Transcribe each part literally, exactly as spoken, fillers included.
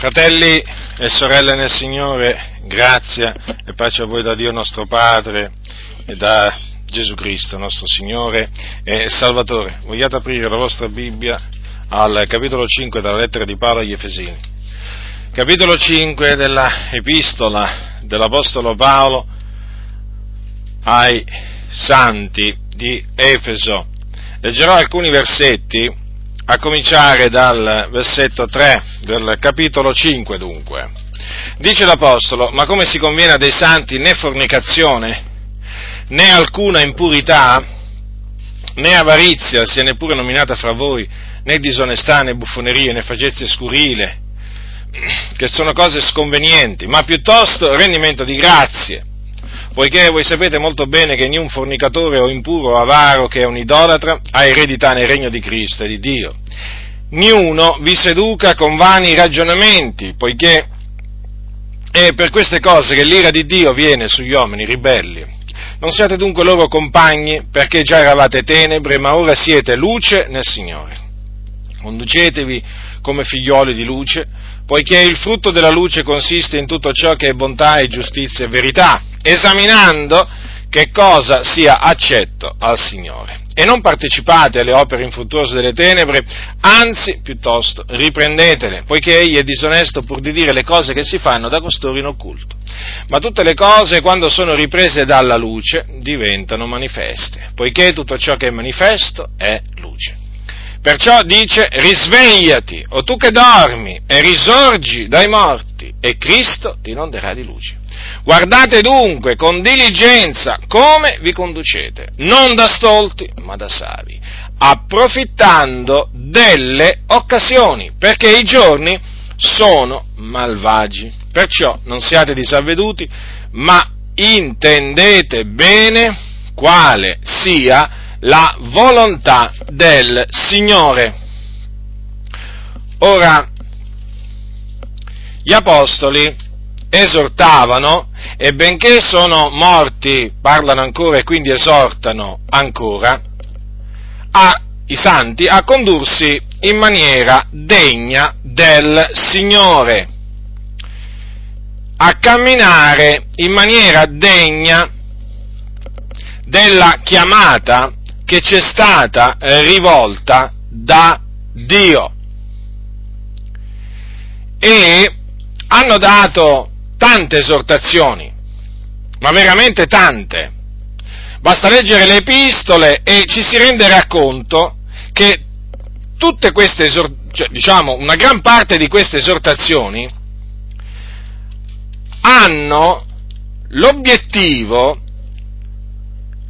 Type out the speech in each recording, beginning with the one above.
Fratelli e sorelle nel Signore, grazia e pace a voi da Dio nostro Padre e da Gesù Cristo, nostro Signore e Salvatore. Vogliate aprire la vostra Bibbia al capitolo cinque della lettera di Paolo agli Efesini. Capitolo cinque della epistola dell'Apostolo Paolo ai Santi di Efeso. Leggerò alcuni versetti a cominciare dal versetto tre del capitolo cinque, dunque. Dice l'Apostolo: ma come si conviene a dei santi, né fornicazione, né alcuna impurità, né avarizia, sia neppure nominata fra voi, né disonestà, né buffonerie, né facezie scurile, che sono cose sconvenienti, ma piuttosto rendimento di grazie, poiché voi sapete molto bene che nessun fornicatore o impuro o avaro, che è un idolatra, ha eredità nel regno di Cristo e di Dio. Niuno vi seduca con vani ragionamenti, poiché è per queste cose che l'ira di Dio viene sugli uomini ribelli. Non siate dunque loro compagni, perché già eravate tenebre, ma ora siete luce nel Signore. Conducetevi come figlioli di luce, poiché il frutto della luce consiste in tutto ciò che è bontà e giustizia e verità, esaminando che cosa sia accetto al Signore. E non partecipate alle opere infruttuose delle tenebre, anzi, piuttosto, riprendetele, poiché egli è disonesto pur di dire le cose che si fanno da costoro in occulto. Ma tutte le cose, quando sono riprese dalla luce, diventano manifeste, poiché tutto ciò che è manifesto è luce. Perciò dice: risvegliati, o tu che dormi, e risorgi dai morti, e Cristo ti inonderà di luce. Guardate dunque con diligenza come vi conducete, non da stolti, ma da savi, approfittando delle occasioni, perché i giorni sono malvagi. Perciò non siate disavveduti, ma intendete bene quale sia la volontà del Signore. Ora, gli apostoli esortavano, e benché sono morti, parlano ancora e quindi esortano ancora a i santi a condursi in maniera degna del Signore, a camminare in maniera degna della chiamata che c'è stata rivolta da Dio, e hanno dato tante esortazioni, ma veramente tante. Basta leggere le epistole e ci si renderà conto che tutte queste esort- cioè, diciamo, una gran parte di queste esortazioni hanno l'obiettivo,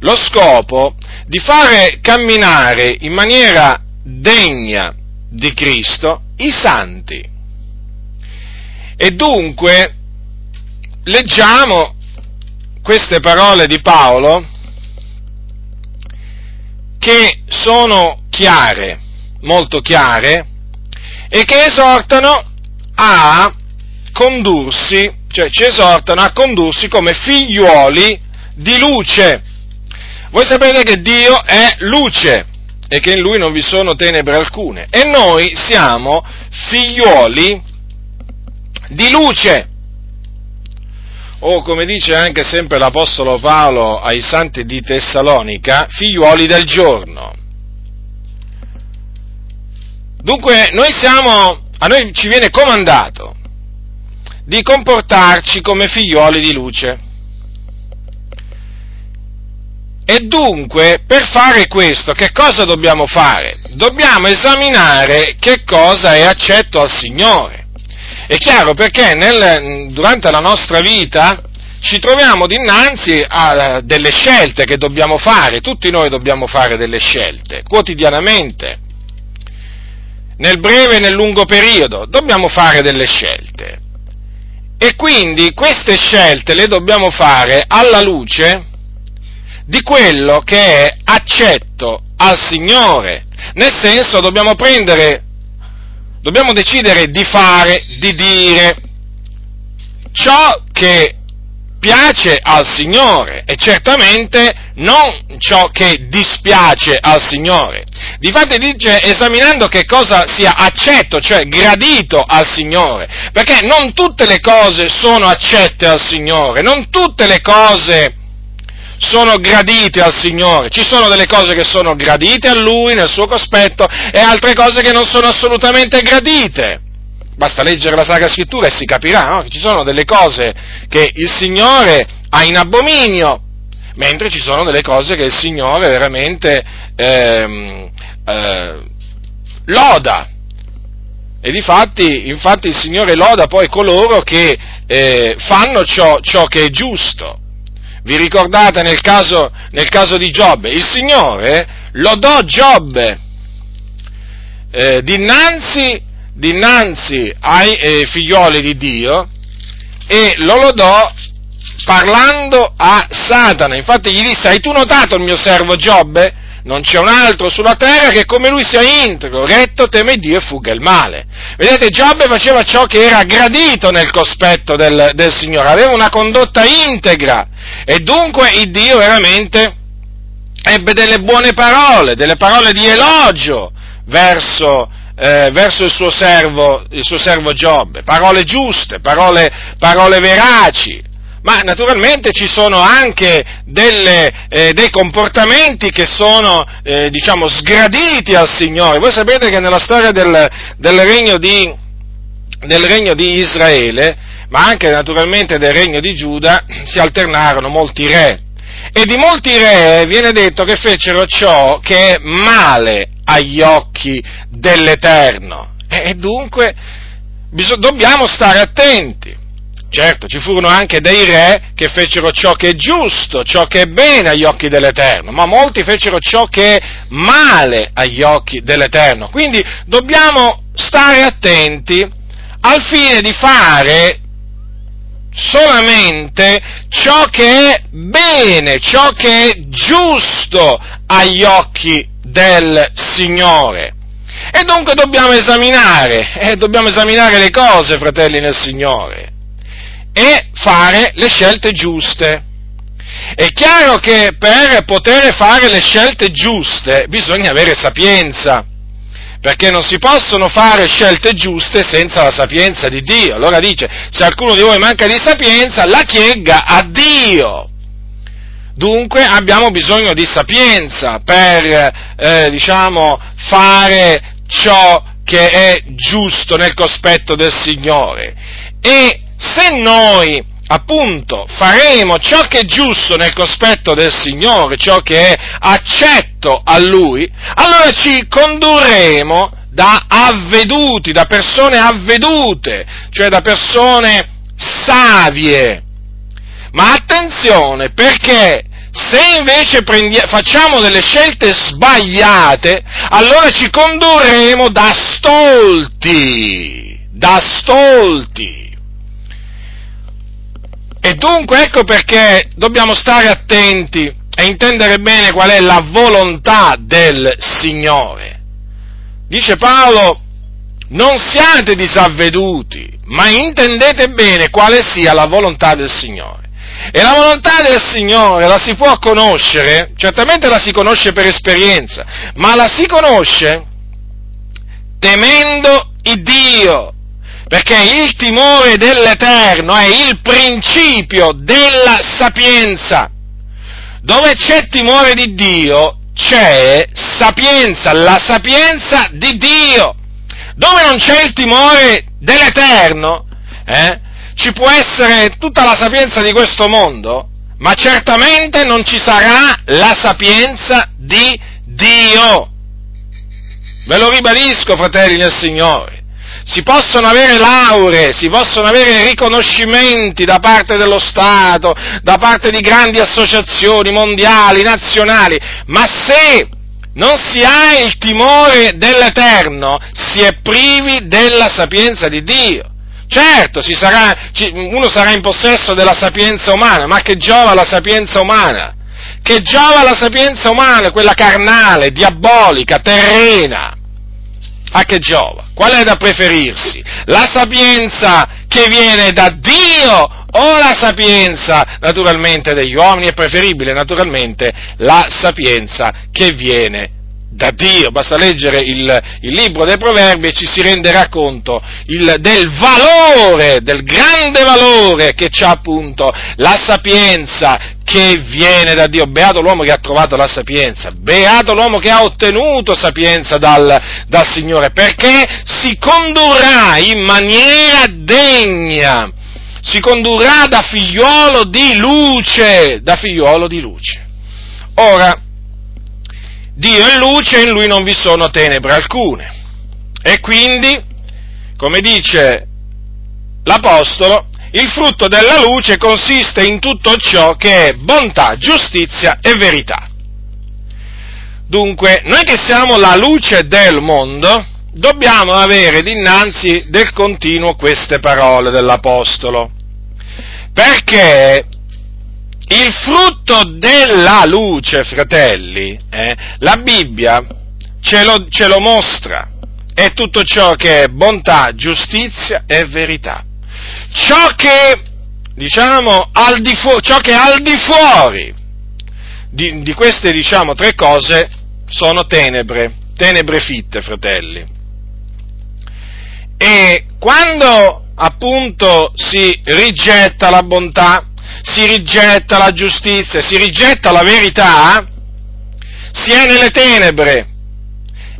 lo scopo di fare camminare in maniera degna di Cristo i santi. E dunque leggiamo queste parole di Paolo, che sono chiare, molto chiare, e che esortano a condursi, cioè ci esortano a condursi come figliuoli di luce. Voi sapete che Dio è luce e che in Lui non vi sono tenebre alcune, e noi siamo figliuoli di luce, o come dice anche sempre l'Apostolo Paolo ai Santi di Tessalonica, figliuoli del giorno. Dunque noi siamo, a noi ci viene comandato di comportarci come figliuoli di luce. E dunque, per fare questo, che cosa dobbiamo fare? Dobbiamo esaminare che cosa è accetto al Signore. È chiaro, perché nel, durante la nostra vita ci troviamo dinanzi a delle scelte che dobbiamo fare. Tutti noi dobbiamo fare delle scelte, quotidianamente, nel breve e nel lungo periodo, dobbiamo fare delle scelte. E quindi queste scelte le dobbiamo fare alla luce di quello che è accetto al Signore, nel senso dobbiamo prendere, dobbiamo decidere di fare, di dire ciò che piace al Signore e certamente non ciò che dispiace al Signore. Difatti dice esaminando che cosa sia accetto, cioè gradito al Signore, perché non tutte le cose sono accette al Signore, non tutte le cose sono gradite al Signore. Ci sono delle cose che sono gradite a Lui nel suo cospetto e altre cose che non sono assolutamente gradite. Basta leggere la Sacra Scrittura e si capirà, no? Che ci sono delle cose che il Signore ha in abominio, mentre ci sono delle cose che il Signore veramente ehm, eh, loda. E difatti, infatti il Signore loda poi coloro che eh, fanno ciò, ciò che è giusto. Vi ricordate nel caso, nel caso di Giobbe? Il Signore lodò Giobbe eh, dinanzi, dinanzi ai eh, figlioli di Dio e lo lodò parlando a Satana. Infatti gli disse: hai tu notato il mio servo Giobbe? Non c'è un altro sulla terra che come lui sia integro, retto, teme Dio e fugga il male. Vedete, Giobbe faceva ciò che era gradito nel cospetto del, del Signore, aveva una condotta integra e dunque il Dio veramente ebbe delle buone parole, delle parole di elogio verso, eh, verso il suo servo, il suo servo Giobbe, parole giuste, parole, parole veraci. Ma naturalmente ci sono anche delle, eh, dei comportamenti che sono, eh, diciamo, sgraditi al Signore. Voi sapete che nella storia del, del, regno di, del regno di Israele, ma anche naturalmente del regno di Giuda, si alternarono molti re. E di molti re viene detto che fecero ciò che è male agli occhi dell'Eterno. E, e dunque bisog- dobbiamo stare attenti. Certo, ci furono anche dei re che fecero ciò che è giusto, ciò che è bene agli occhi dell'Eterno, ma molti fecero ciò che è male agli occhi dell'Eterno. Quindi dobbiamo stare attenti al fine di fare solamente ciò che è bene, ciò che è giusto agli occhi del Signore. E dunque dobbiamo esaminare, eh, dobbiamo esaminare le cose, fratelli nel Signore, e fare le scelte giuste. È chiaro che per poter fare le scelte giuste bisogna avere sapienza, perché non si possono fare scelte giuste senza la sapienza di Dio. Allora dice: se alcuno di voi manca di sapienza, la chiegga a Dio. Dunque abbiamo bisogno di sapienza per, eh, diciamo, fare ciò che è giusto nel cospetto del Signore. E se noi, appunto, faremo ciò che è giusto nel cospetto del Signore, ciò che è accetto a Lui, allora ci condurremo da avveduti, da persone avvedute, cioè da persone savie. Ma attenzione, perché se invece prendia- facciamo delle scelte sbagliate, allora ci condurremo da stolti, da stolti. E dunque ecco perché dobbiamo stare attenti e intendere bene qual è la volontà del Signore. Dice Paolo: non siate disavveduti, ma intendete bene quale sia la volontà del Signore. E la volontà del Signore la si può conoscere, certamente la si conosce per esperienza, ma la si conosce temendo il Dio. Perché il timore dell'Eterno è il principio della sapienza. Dove c'è timore di Dio, c'è sapienza, la sapienza di Dio. Dove non c'è il timore dell'Eterno, eh, ci può essere tutta la sapienza di questo mondo, ma certamente non ci sarà la sapienza di Dio. Ve lo ribadisco, fratelli del Signore. Si possono avere lauree, si possono avere riconoscimenti da parte dello Stato, da parte di grandi associazioni mondiali, nazionali, ma se non si ha il timore dell'Eterno, si è privi della sapienza di Dio. Certo, si sarà, uno sarà in possesso della sapienza umana, ma che giova la sapienza umana? Che giova la sapienza umana, quella carnale, diabolica, terrena? A che giova? Qual è da preferirsi? La sapienza che viene da Dio o la sapienza naturalmente degli uomini, è preferibile naturalmente la sapienza che viene da Dio. Basta leggere il, il libro dei Proverbi e ci si renderà conto il, del valore, del grande valore che c'ha appunto la sapienza che viene da Dio. Beato l'uomo che ha trovato la sapienza, beato l'uomo che ha ottenuto sapienza dal, dal Signore, perché si condurrà in maniera degna, si condurrà da figliolo di luce, da figliolo di luce. Ora, Dio è luce e in lui non vi sono tenebre alcune. E quindi, come dice l'Apostolo, il frutto della luce consiste in tutto ciò che è bontà, giustizia e verità. Dunque, noi che siamo la luce del mondo, dobbiamo avere dinanzi del continuo queste parole dell'Apostolo, perché il frutto della luce, fratelli, eh, la Bibbia ce lo, ce lo mostra, è tutto ciò che è bontà, giustizia e verità. Ciò che, diciamo, al di fuori, ciò che è al di fuori di, di queste, diciamo, tre cose sono tenebre, tenebre fitte, fratelli. E quando, appunto, si rigetta la bontà, si rigetta la giustizia, si rigetta la verità, si è nelle tenebre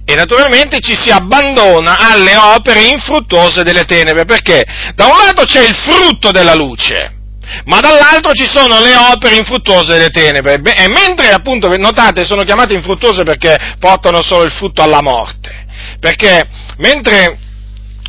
e naturalmente ci si abbandona alle opere infruttuose delle tenebre, perché da un lato c'è il frutto della luce, ma dall'altro ci sono le opere infruttuose delle tenebre, e mentre appunto, notate, sono chiamate infruttuose perché portano solo il frutto alla morte, perché mentre,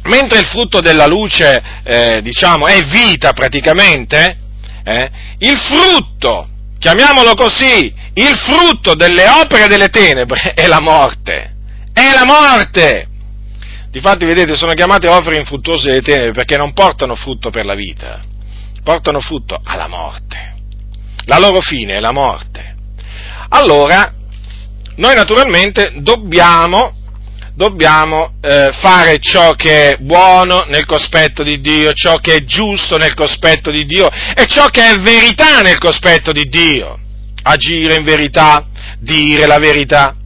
mentre il frutto della luce, eh, diciamo, è vita praticamente, Eh? il frutto, chiamiamolo così, il frutto delle opere delle tenebre è la morte, è la morte. Difatti, vedete, sono chiamate opere infruttuose delle tenebre perché non portano frutto per la vita, portano frutto alla morte, la loro fine è la morte. Allora, noi naturalmente dobbiamo Dobbiamo eh, fare ciò che è buono nel cospetto di Dio, ciò che è giusto nel cospetto di Dio e ciò che è verità nel cospetto di Dio. Agire in verità, dire la verità.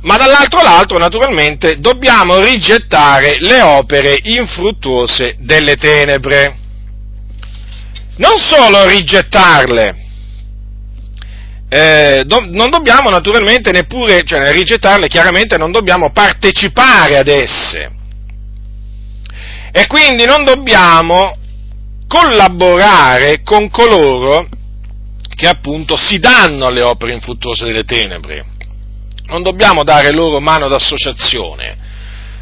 Ma dall'altro lato, naturalmente, dobbiamo rigettare le opere infruttuose delle tenebre. Non solo rigettarle, Eh, do, non dobbiamo naturalmente neppure, cioè nel rigettarle chiaramente non dobbiamo partecipare ad esse e quindi non dobbiamo collaborare con coloro che appunto si danno alle opere infruttuose delle tenebre, non dobbiamo dare loro mano d'associazione,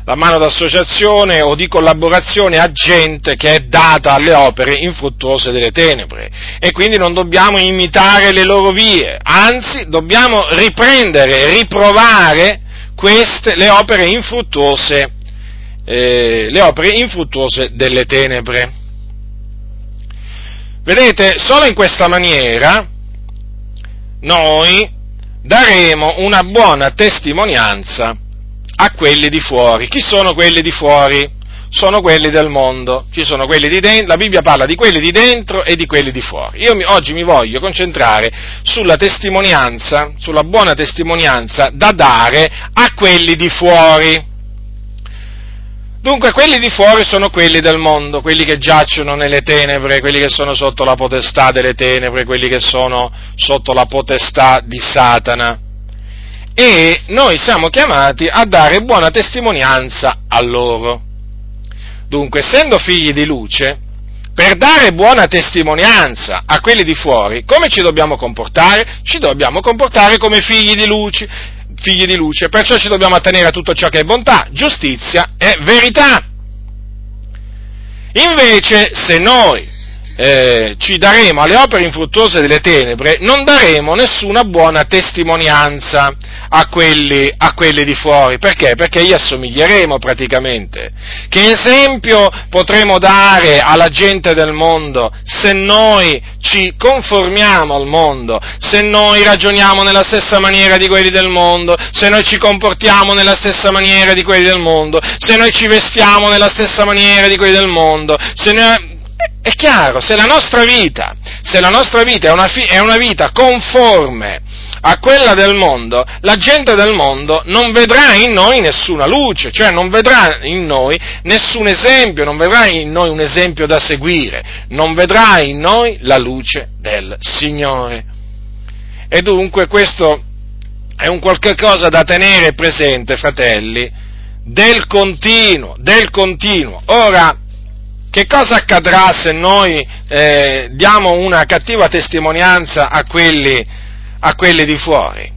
la mano d'associazione o di collaborazione a gente che è data alle opere infruttuose delle tenebre e quindi non dobbiamo imitare le loro vie, anzi dobbiamo riprendere, riprovare queste, le opere infruttuose, eh, le opere infruttuose delle tenebre. Vedete, solo in questa maniera noi daremo una buona testimonianza a quelli di fuori. Chi sono quelli di fuori? Sono quelli del mondo, ci sono quelli di dentro, la Bibbia parla di quelli di dentro e di quelli di fuori. Io mi, oggi mi voglio concentrare sulla testimonianza, sulla buona testimonianza da dare a quelli di fuori. Dunque, quelli di fuori sono quelli del mondo, quelli che giacciono nelle tenebre, quelli che sono sotto la potestà delle tenebre, quelli che sono sotto la potestà di Satana. E noi siamo chiamati a dare buona testimonianza a loro. Dunque, essendo figli di luce, per dare buona testimonianza a quelli di fuori, come ci dobbiamo comportare? Ci dobbiamo comportare come figli di luce, figli di luce, perciò ci dobbiamo attenere a tutto ciò che è bontà, giustizia e verità. Invece, se noi Eh, ci daremo alle opere infruttuose delle tenebre, non daremo nessuna buona testimonianza a quelli, a quelli di fuori. Perché? Perché gli assomiglieremo praticamente. Che esempio potremo dare alla gente del mondo se noi ci conformiamo al mondo, se noi ragioniamo nella stessa maniera di quelli del mondo, se noi ci comportiamo nella stessa maniera di quelli del mondo, se noi ci vestiamo nella stessa maniera di quelli del mondo, se noi... È chiaro, se la nostra vita, se la nostra vita è una, fi- è una vita conforme a quella del mondo, la gente del mondo non vedrà in noi nessuna luce, cioè non vedrà in noi nessun esempio, non vedrà in noi un esempio da seguire, non vedrà in noi la luce del Signore. E dunque questo è un qualche cosa da tenere presente, fratelli, del continuo, del continuo. Ora, che cosa accadrà se noi eh, diamo una cattiva testimonianza a quelli a quelli di fuori?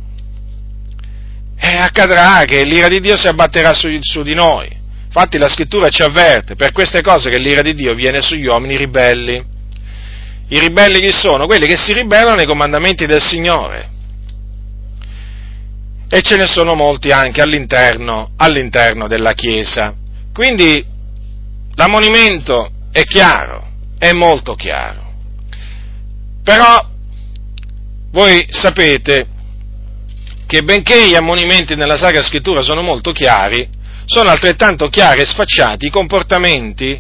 E accadrà che l'ira di Dio si abbatterà su, su di noi. Infatti la scrittura ci avverte per queste cose, che l'ira di Dio viene sugli uomini ribelli. I ribelli chi sono? Quelli che si ribellano ai comandamenti del Signore. E ce ne sono molti anche all'interno, all'interno della Chiesa. Quindi l'ammonimento è chiaro, è molto chiaro. Però voi sapete che benché gli ammonimenti nella Sacra Scrittura sono molto chiari, sono altrettanto chiari e sfacciati i comportamenti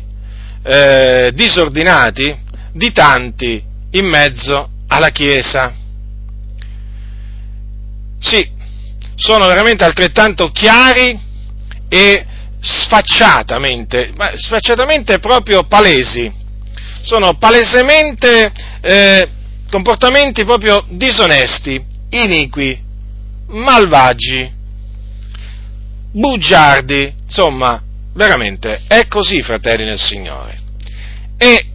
eh, disordinati di tanti in mezzo alla Chiesa. Sì, sono veramente altrettanto chiari e sfacciatamente, ma sfacciatamente proprio palesi, sono palesemente eh, comportamenti proprio disonesti, iniqui, malvagi, bugiardi, insomma, veramente, è così, fratelli nel Signore. E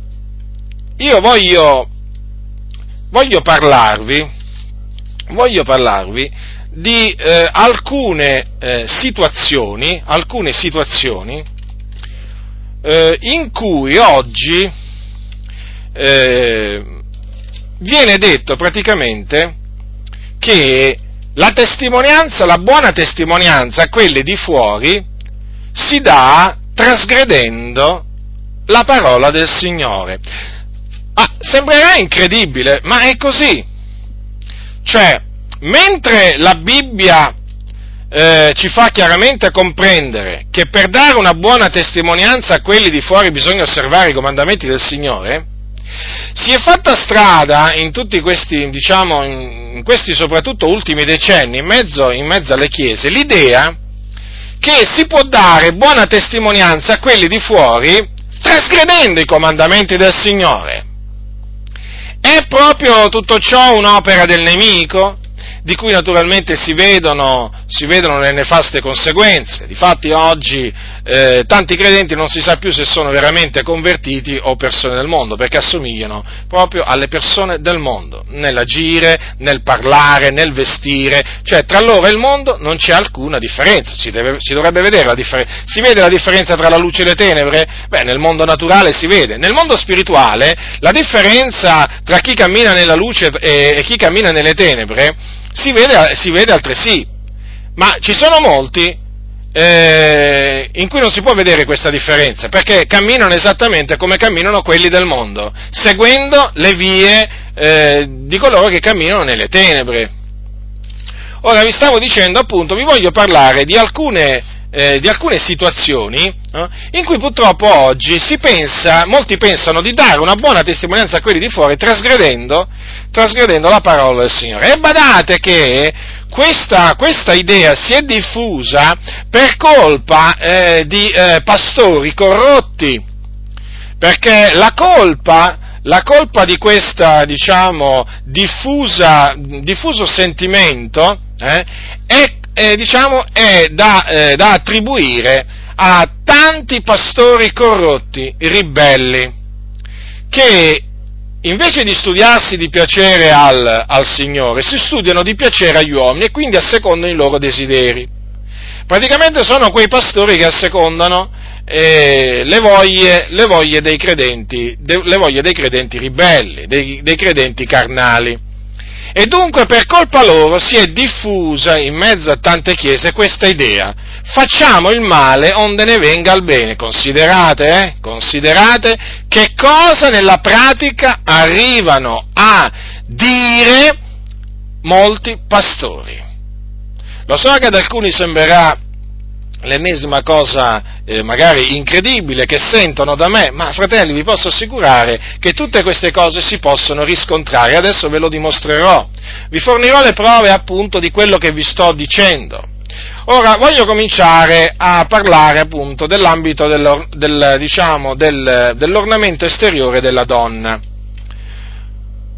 io voglio, voglio parlarvi, voglio parlarvi di eh, alcune eh, situazioni, alcune situazioni eh, in cui oggi eh, viene detto praticamente che la testimonianza, la buona testimonianza a quelli di fuori si dà trasgredendo la parola del Signore. Ah, sembrerà incredibile, ma è così. Cioè, mentre la Bibbia eh, ci fa chiaramente comprendere che per dare una buona testimonianza a quelli di fuori bisogna osservare i comandamenti del Signore, si è fatta strada in tutti questi, diciamo, in questi soprattutto ultimi decenni, in mezzo, in mezzo alle chiese, l'idea che si può dare buona testimonianza a quelli di fuori trasgredendo i comandamenti del Signore. È proprio tutto ciò un'opera del nemico, di cui naturalmente si vedono, si vedono le nefaste conseguenze. Difatti oggi eh, tanti credenti non si sa più se sono veramente convertiti o persone del mondo, perché assomigliano proprio alle persone del mondo, nell'agire, nel parlare, nel vestire, cioè tra loro e il mondo non c'è alcuna differenza, si, deve, si dovrebbe vedere la differenza, si vede la differenza tra la luce e le tenebre? Beh, nel mondo naturale si vede, nel mondo spirituale la differenza tra chi cammina nella luce e, e chi cammina nelle tenebre Si vede, si vede altresì, ma ci sono molti eh, in cui non si può vedere questa differenza, perché camminano esattamente come camminano quelli del mondo, seguendo le vie eh, di coloro che camminano nelle tenebre. Ora vi stavo dicendo, appunto, vi voglio parlare di alcune, eh, di alcune situazioni eh, in cui purtroppo oggi si pensa, molti pensano di dare una buona testimonianza a quelli di fuori trasgredendo trasgredendo la parola del Signore. E badate che questa, questa idea si è diffusa per colpa eh, di eh, pastori corrotti, perché la colpa, la colpa di questa, diciamo, diffusa, diffuso sentimento eh, è, eh, diciamo, è da, eh, da attribuire a tanti pastori corrotti, ribelli, che invece di studiarsi di piacere al, al Signore, si studiano di piacere agli uomini e quindi assecondano i loro desideri. Praticamente sono quei pastori che assecondano eh, le, voglie, le voglie dei credenti, de, le voglie dei credenti ribelli, dei, dei credenti carnali. E dunque per colpa loro si è diffusa in mezzo a tante chiese questa idea: facciamo il male onde ne venga il bene. Considerate, eh, considerate che cosa nella pratica arrivano a dire molti pastori. Lo so che ad alcuni sembrerà l'ennesima cosa eh, magari incredibile che sentono da me, ma fratelli, vi posso assicurare che tutte queste cose si possono riscontrare. Adesso ve lo dimostrerò, vi fornirò le prove appunto di quello che vi sto dicendo. Ora voglio cominciare a parlare appunto dell'ambito del, del, diciamo, del, dell'ornamento esteriore della donna.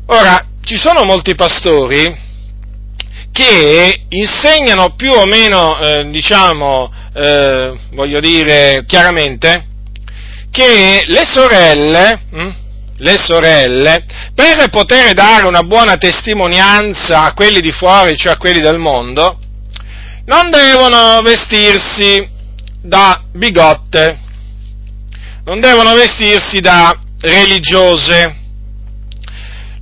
Ora, ci sono molti pastori che insegnano più o meno, eh, diciamo, eh, voglio dire chiaramente, che le sorelle, hm, le sorelle, per poter dare una buona testimonianza a quelli di fuori, cioè a quelli del mondo, non devono vestirsi da bigotte, non devono vestirsi da religiose,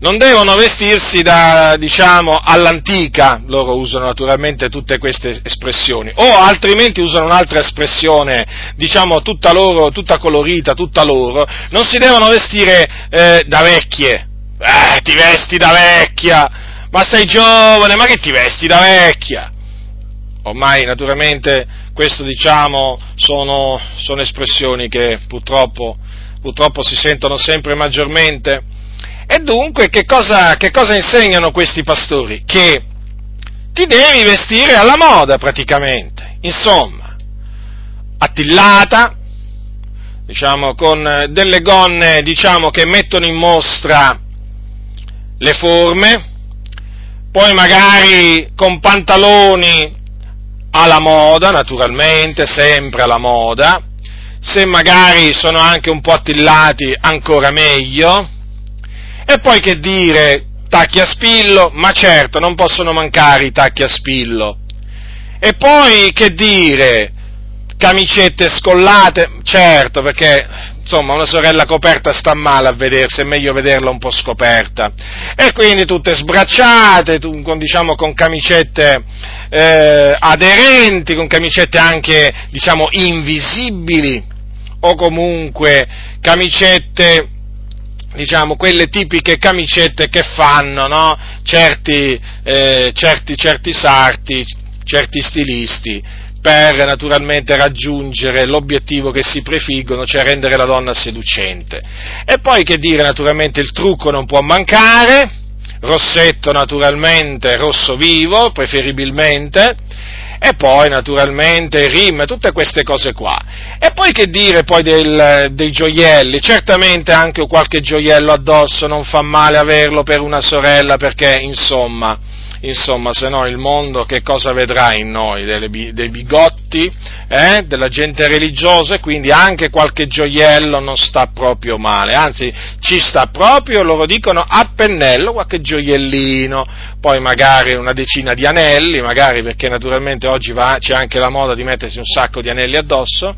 non devono vestirsi da, diciamo, all'antica, loro usano naturalmente tutte queste espressioni, o altrimenti usano un'altra espressione, diciamo, tutta loro, tutta colorita, tutta loro, non si devono vestire eh, da vecchie, eh, ti vesti da vecchia, ma sei giovane, ma che ti vesti da vecchia? Ormai naturalmente questo, diciamo, sono, sono espressioni che purtroppo, purtroppo si sentono sempre maggiormente. E dunque che cosa, che cosa insegnano questi pastori? Che ti devi vestire alla moda praticamente, insomma, attillata, diciamo, con delle gonne, diciamo, che mettono in mostra le forme, poi magari con pantaloni alla moda, naturalmente, sempre alla moda, se magari sono anche un po' attillati ancora meglio, e poi che dire, tacchi a spillo, ma certo, non possono mancare i tacchi a spillo, e poi che dire, camicette scollate, certo, perché, insomma, una sorella coperta sta male a vedersi, è meglio vederla un po' scoperta, e quindi tutte sbracciate, con, diciamo, con camicette eh, aderenti, con camicette anche, diciamo, invisibili, o comunque camicette, diciamo, quelle tipiche camicette che fanno, no? certi, eh, certi, certi sarti, certi stilisti, per naturalmente raggiungere l'obiettivo che si prefiggono, cioè rendere la donna seducente. E poi che dire, naturalmente il trucco non può mancare, rossetto naturalmente, rosso vivo preferibilmente, e poi naturalmente rim, tutte queste cose qua. E poi che dire poi del, dei gioielli, certamente anche qualche gioiello addosso non fa male averlo per una sorella, perché insomma... Insomma, se no il mondo che cosa vedrà in noi? Delle, dei bigotti, eh? Della gente religiosa, e quindi anche qualche gioiello non sta proprio male, anzi ci sta proprio, loro dicono, a pennello, qualche gioiellino, poi magari una decina di anelli, magari, perché naturalmente oggi va, c'è anche la moda di mettersi un sacco di anelli addosso,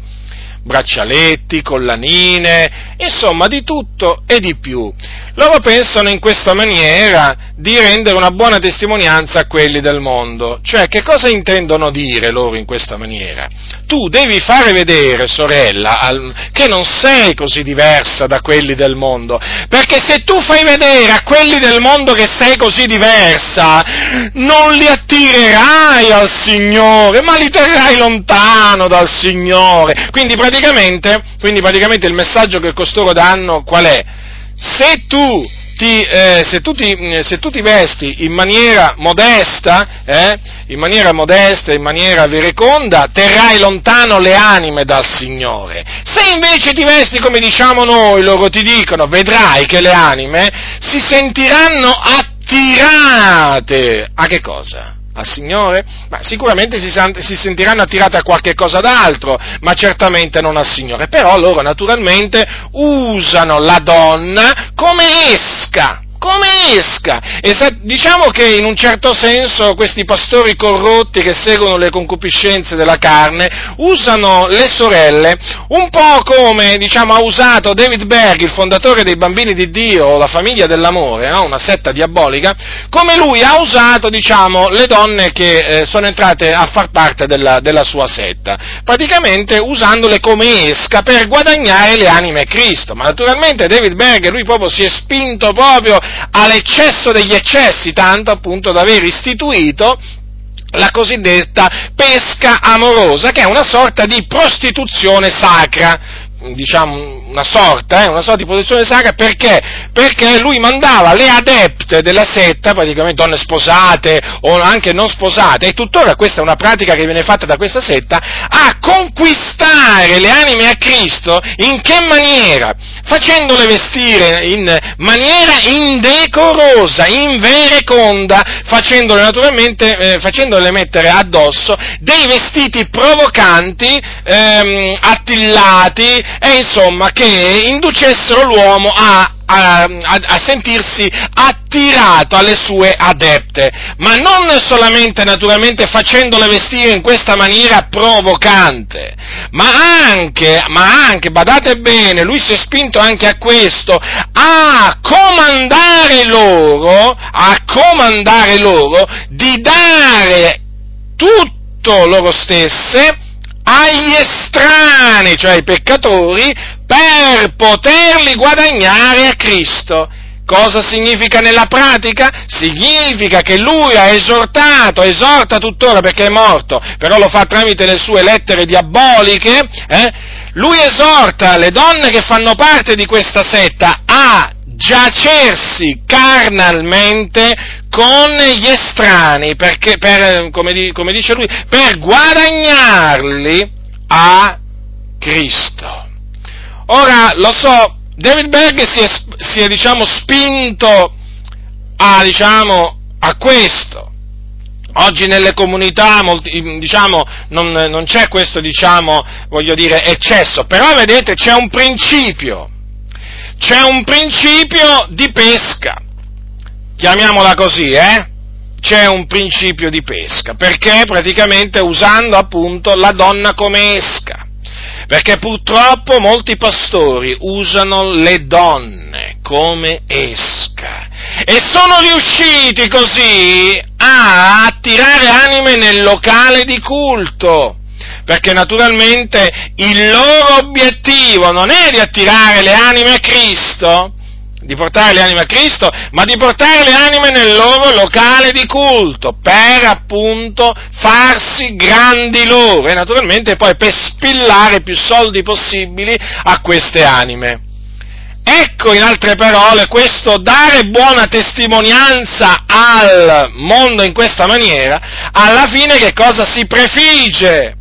braccialetti, collanine, insomma di tutto e di più. Loro pensano in questa maniera di rendere una buona testimonianza a quelli del mondo. Cioè, che cosa intendono dire loro in questa maniera? Tu devi fare vedere, sorella, che non sei così diversa da quelli del mondo, perché se tu fai vedere a quelli del mondo che sei così diversa, non li attirerai al Signore, ma li terrai lontano dal Signore. Quindi praticamente Praticamente, quindi praticamente il messaggio che costoro danno qual è? Se tu ti, eh, se tu ti, se tu ti vesti in maniera modesta, eh, in maniera modesta, in maniera vereconda, terrai lontano le anime dal Signore. Se invece ti vesti come diciamo noi, loro ti dicono, vedrai che le anime si sentiranno attirate. A che cosa? Al Signore? Ma sicuramente si, si sentiranno attirate a qualche cosa d'altro, ma certamente non al Signore. Però loro naturalmente usano la donna come esca, come esca. E se, diciamo che in un certo senso questi pastori corrotti che seguono le concupiscenze della carne usano le sorelle un po' come, diciamo, ha usato David Berg, il fondatore dei Bambini di Dio, la famiglia dell'amore, no? Una setta diabolica, come lui ha usato, diciamo, le donne che eh, sono entrate a far parte della, della sua setta, praticamente usandole come esca per guadagnare le anime a Cristo. Ma naturalmente David Berg, lui proprio si è spinto proprio all'eccesso degli eccessi, tanto appunto da aver istituito la cosiddetta pesca amorosa, che è una sorta di prostituzione sacra, diciamo una sorta, eh, una sorta di prostituzione sacra, perché? Perché lui mandava le adepte della setta, praticamente donne sposate o anche non sposate, e tuttora questa è una pratica che viene fatta da questa setta, a conquistare le anime a Cristo. In che maniera? Facendole vestire in maniera indecorosa, invereconda, facendole naturalmente, eh, facendole mettere addosso dei vestiti provocanti, ehm, attillati, e insomma che inducessero l'uomo a, a, a, a sentirsi attirato alle sue adepte, ma non solamente naturalmente facendole vestire in questa maniera provocante, ma anche, ma anche, badate bene, lui si è spinto anche a questo, a comandare loro, a comandare loro di dare tutto loro stesse agli estranei, cioè ai peccatori, per poterli guadagnare a Cristo. Cosa significa nella pratica? Significa che lui ha esortato, esorta tuttora perché è morto, però lo fa tramite le sue lettere diaboliche, eh? Lui esorta le donne che fanno parte di questa setta a giacersi carnalmente con gli estranei, perché per, come, come dice lui, per guadagnarli a Cristo. Ora, lo so, David Berg si è, si è diciamo, spinto a, diciamo, a questo. Oggi nelle comunità, molti, diciamo, non, non c'è questo, diciamo, voglio dire, eccesso, però vedete, c'è un principio, c'è un principio di pesca, chiamiamola così, eh? C'è un principio di pesca, perché praticamente usando appunto la donna come esca, perché purtroppo molti pastori usano le donne come esca e sono riusciti così a attirare anime nel locale di culto, perché naturalmente il loro obiettivo non è di attirare le anime a Cristo, di portare le anime a Cristo, ma di portare le anime nel loro locale di culto, per appunto farsi grandi loro, e naturalmente poi per spillare più soldi possibili a queste anime. Ecco, in altre parole, questo dare buona testimonianza al mondo in questa maniera, alla fine che cosa si prefigge?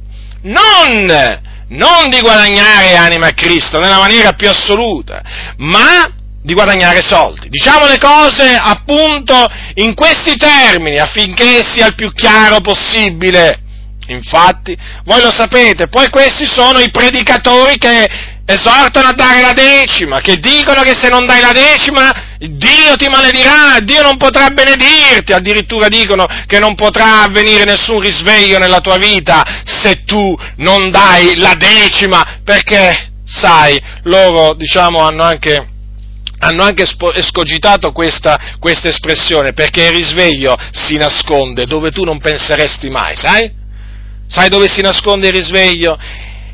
Non, non di guadagnare anime a Cristo nella maniera più assoluta, ma di guadagnare soldi. Diciamo le cose appunto in questi termini affinché sia il più chiaro possibile. Infatti, voi lo sapete, poi questi sono i predicatori che esortano a dare la decima, che dicono che se non dai la decima Dio ti maledirà, Dio non potrà benedirti, addirittura dicono che non potrà avvenire nessun risveglio nella tua vita se tu non dai la decima, perché sai, loro diciamo hanno anche hanno anche escogitato questa, questa espressione, perché il risveglio si nasconde dove tu non penseresti mai, sai? Sai dove si nasconde il risveglio?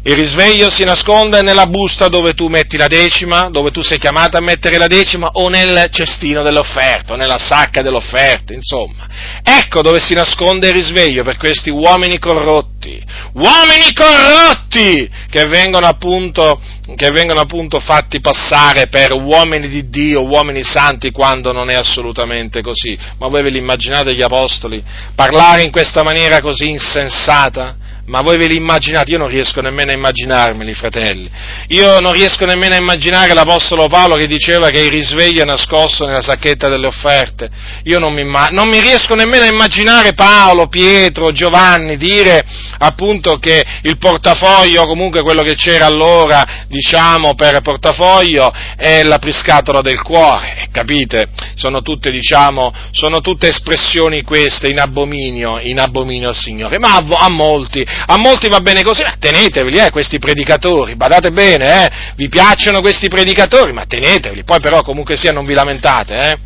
Il risveglio si nasconde nella busta dove tu metti la decima, dove tu sei chiamato a mettere la decima, o nel cestino dell'offerta, o nella sacca dell'offerta, insomma. Ecco dove si nasconde il risveglio per questi uomini corrotti, uomini corrotti che vengono appunto, che vengono appunto fatti passare per uomini di Dio, uomini santi, quando non è assolutamente così. Ma voi ve li immaginate gli apostoli parlare in questa maniera così insensata? Ma voi ve li immaginate? Io non riesco nemmeno a immaginarmeli, fratelli. Io non riesco nemmeno a immaginare l'Apostolo Paolo che diceva che il risveglio è nascosto nella sacchetta delle offerte. Io non mi, non mi riesco nemmeno a immaginare Paolo, Pietro, Giovanni dire appunto che il portafoglio, comunque quello che c'era allora, diciamo, per portafoglio, è la priscatola del cuore. Capite? Sono tutte, diciamo, sono tutte espressioni queste in abominio, in abominio al Signore. Ma a, a molti... A molti va bene così, ma teneteveli, eh, questi predicatori, badate bene, eh, vi piacciono questi predicatori, ma teneteveli, poi però comunque sia non vi lamentate, eh,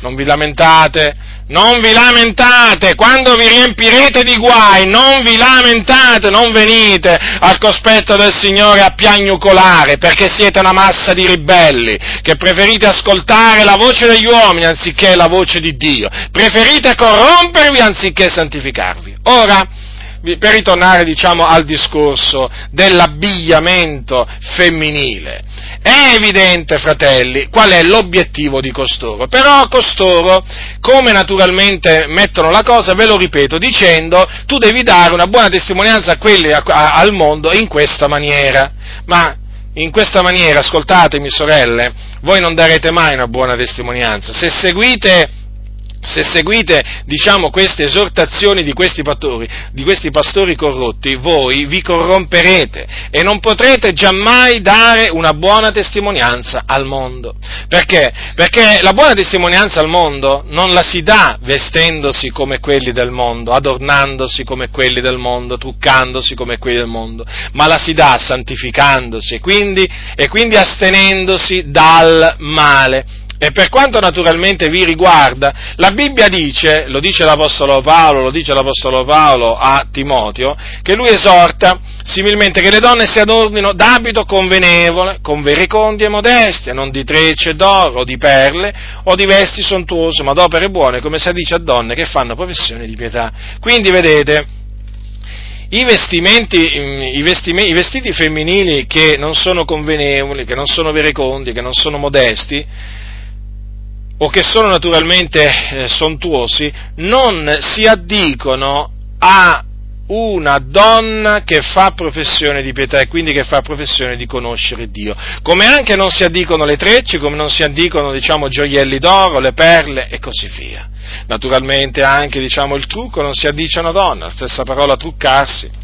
non vi lamentate, non vi lamentate, quando vi riempirete di guai, non vi lamentate, non venite al cospetto del Signore a piagnucolare, perché siete una massa di ribelli, che preferite ascoltare la voce degli uomini anziché la voce di Dio, preferite corrompervi anziché santificarvi. Ora, per ritornare, diciamo, al discorso dell'abbigliamento femminile, è evidente, fratelli, qual è l'obiettivo di costoro, però costoro, come naturalmente mettono la cosa, ve lo ripeto, dicendo, tu devi dare una buona testimonianza a quelli, a, a, al mondo, in questa maniera, ma in questa maniera, ascoltatemi sorelle, voi non darete mai una buona testimonianza, se seguite... Se seguite, diciamo, queste esortazioni di questi pastori, di questi pastori corrotti, voi vi corromperete e non potrete giammai dare una buona testimonianza al mondo. Perché? Perché la buona testimonianza al mondo non la si dà vestendosi come quelli del mondo, adornandosi come quelli del mondo, truccandosi come quelli del mondo, ma la si dà santificandosi e quindi, e quindi astenendosi dal male. E per quanto naturalmente vi riguarda, la Bibbia dice, lo dice l'Apostolo Paolo, lo dice l'Apostolo Paolo a Timoteo, che lui esorta similmente che le donne si adornino d'abito convenevole, con veri conti e modestie, non di trecce d'oro o di perle o di vesti sontuose, ma d'opere buone, come si dice a donne che fanno professione di pietà. Quindi vedete, I vestimenti, i, vestime, i vestiti femminili che non sono convenevoli, che non sono verecondi, che non sono modesti, o che sono naturalmente eh, sontuosi, non si addicono a una donna che fa professione di pietà e quindi che fa professione di conoscere Dio, come anche non si addicono le trecce, come non si addicono, diciamo, gioielli d'oro, le perle e così via. Naturalmente anche, diciamo, il trucco non si addice a una donna, la stessa parola truccarsi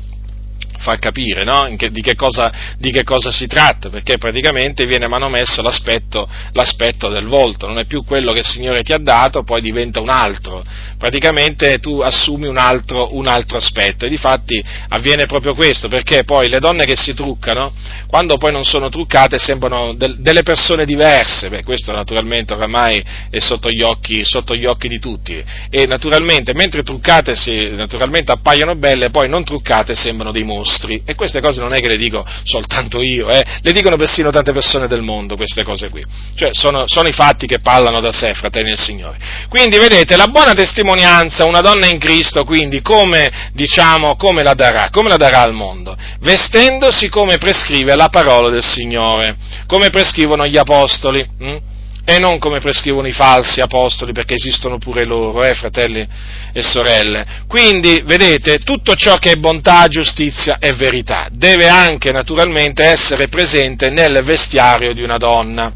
fa capire, no? In che, di, che cosa, di che cosa si tratta, perché praticamente viene manomesso l'aspetto, l'aspetto del volto, non è più quello che il Signore ti ha dato, poi diventa un altro, praticamente tu assumi un altro, un altro aspetto, e difatti avviene proprio questo, perché poi le donne che si truccano, quando poi non sono truccate, sembrano del, delle persone diverse. Beh, questo naturalmente oramai è sotto gli occhi, sotto gli occhi di tutti, e naturalmente mentre truccate si, naturalmente appaiono belle, poi non truccate sembrano dei mostri. E queste cose non è che le dico soltanto io, eh? Le dicono persino tante persone del mondo, queste cose qui, cioè sono, sono i fatti che parlano da sé, fratelli del Signore. Quindi vedete, la buona testimonianza, una donna in Cristo, quindi come, diciamo, come la darà? Come la darà al mondo? Vestendosi come prescrive la parola del Signore, come prescrivono gli apostoli, hm? E non come prescrivono i falsi apostoli, perché esistono pure loro, eh, fratelli e sorelle. Quindi, vedete, tutto ciò che è bontà, giustizia e verità deve anche, naturalmente, essere presente nel vestiario di una donna.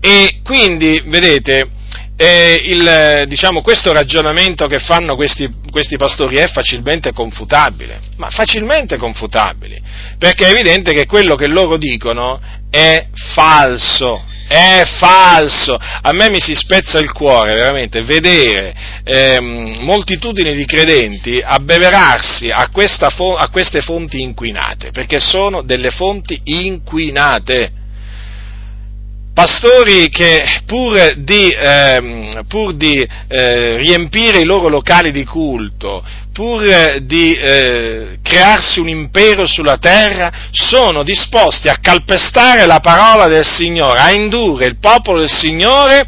E quindi, vedete, eh, il, diciamo, questo ragionamento che fanno questi, questi pastori è facilmente confutabile, ma facilmente confutabile, perché è evidente che quello che loro dicono è falso. È falso. A me mi si spezza il cuore veramente vedere ehm, moltitudini di credenti abbeverarsi a, questa fo- a queste fonti inquinate, perché sono delle fonti inquinate. Pastori che pur di, ehm, pur di eh, riempire i loro locali di culto, pur di eh, crearsi un impero sulla terra, sono disposti a calpestare la parola del Signore, a indurre il popolo del Signore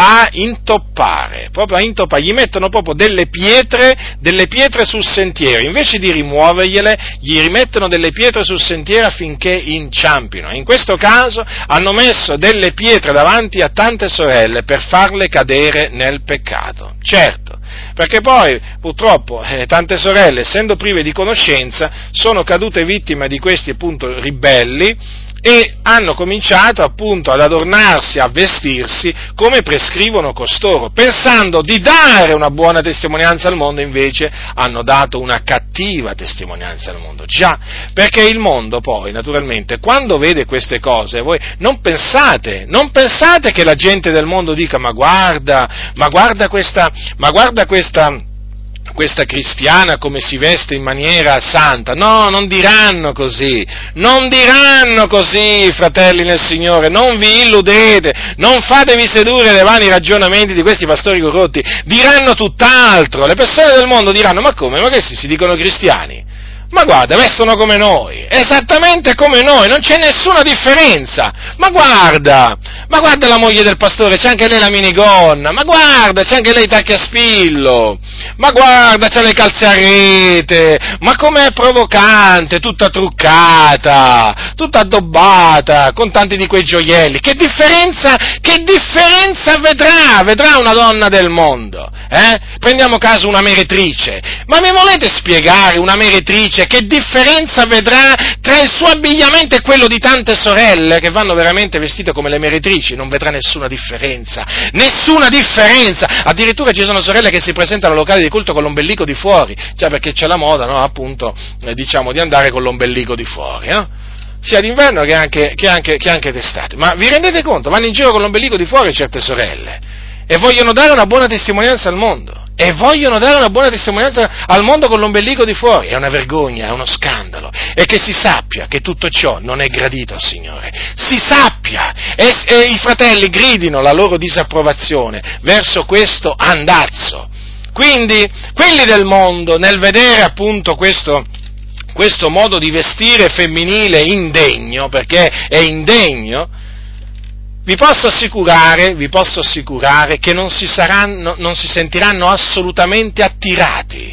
a intoppare, proprio a intoppare, gli mettono proprio delle pietre, delle pietre sul sentiero, invece di rimuovergliele, gli rimettono delle pietre sul sentiero affinché inciampino. In questo caso hanno messo delle pietre davanti a tante sorelle per farle cadere nel peccato, certo, perché poi purtroppo eh, tante sorelle, essendo prive di conoscenza, sono cadute vittime di questi, appunto, ribelli, e hanno cominciato appunto ad adornarsi, a vestirsi come prescrivono costoro, pensando di dare una buona testimonianza al mondo, invece hanno dato una cattiva testimonianza al mondo. Già, perché il mondo poi, naturalmente, quando vede queste cose, voi non pensate, non pensate che la gente del mondo dica, ma guarda, ma guarda questa, ma guarda questa... questa cristiana come si veste in maniera santa. No, non diranno così, non diranno così, fratelli nel Signore, non vi illudete, non fatevi sedurre dai vani ragionamenti di questi pastori corrotti, diranno tutt'altro. Le persone del mondo diranno: ma come, ma questi si dicono cristiani? Ma guarda, vestono come noi, esattamente come noi, non c'è nessuna differenza. Ma guarda, ma guarda la moglie del pastore, c'è anche lei la minigonna, ma guarda, c'è anche lei i tacchi a spillo, ma guarda, c'è le calze a rete, ma com'è provocante, tutta truccata, tutta addobbata, con tanti di quei gioielli. Che differenza, che differenza vedrà, vedrà una donna del mondo, eh? Prendiamo caso una meretrice, ma mi volete spiegare una meretrice che differenza vedrà tra il suo abbigliamento e quello di tante sorelle che vanno veramente vestite come le meretrici? Non vedrà nessuna differenza, nessuna differenza. Addirittura ci sono sorelle che si presentano al locale di culto con l'ombelico di fuori, cioè perché c'è la moda, no? Appunto, eh, diciamo di andare con l'ombelico di fuori, eh? Sia d'inverno che anche, che, anche, che anche d'estate. Ma vi rendete conto? Vanno in giro con l'ombelico di fuori certe sorelle e vogliono dare una buona testimonianza al mondo. E vogliono dare una buona testimonianza al mondo con l'ombelico di fuori. È una vergogna, è uno scandalo. E che si sappia che tutto ciò non è gradito al Signore. Si sappia! E, e i fratelli gridino la loro disapprovazione verso questo andazzo. Quindi, quelli del mondo, nel vedere appunto questo... questo modo di vestire femminile indegno, perché è indegno, Vi posso assicurare, vi posso assicurare che non si saranno, non si sentiranno assolutamente attirati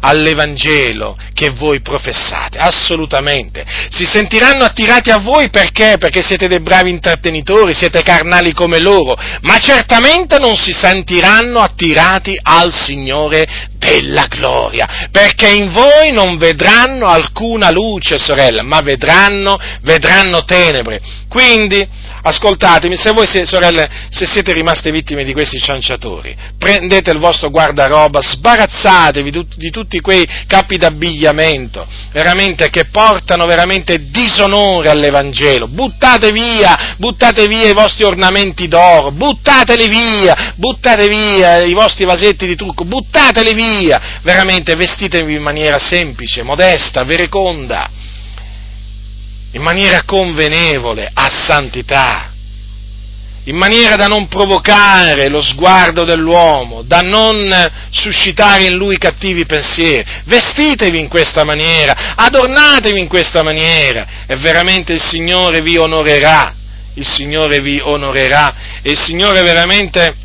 all'Evangelo che voi professate, assolutamente. Si sentiranno attirati a voi perché? Perché siete dei bravi intrattenitori, siete carnali come loro, ma certamente non si sentiranno attirati al Signore della gloria, perché in voi non vedranno alcuna luce, sorella, ma vedranno, vedranno tenebre. Quindi, ascoltatemi, se voi, se, sorelle, se siete rimaste vittime di questi cianciatori, prendete il vostro guardaroba, sbarazzatevi di, di tutti quei capi d'abbigliamento veramente che portano veramente disonore all'Evangelo. Buttate via, buttate via i vostri ornamenti d'oro, buttateli via, buttate via i vostri vasetti di trucco, buttateli via, veramente vestitevi in maniera semplice, modesta, vereconda, in maniera convenevole a santità, in maniera da non provocare lo sguardo dell'uomo, da non suscitare in lui cattivi pensieri. Vestitevi in questa maniera, adornatevi in questa maniera, e veramente il Signore vi onorerà, il Signore vi onorerà, e il Signore veramente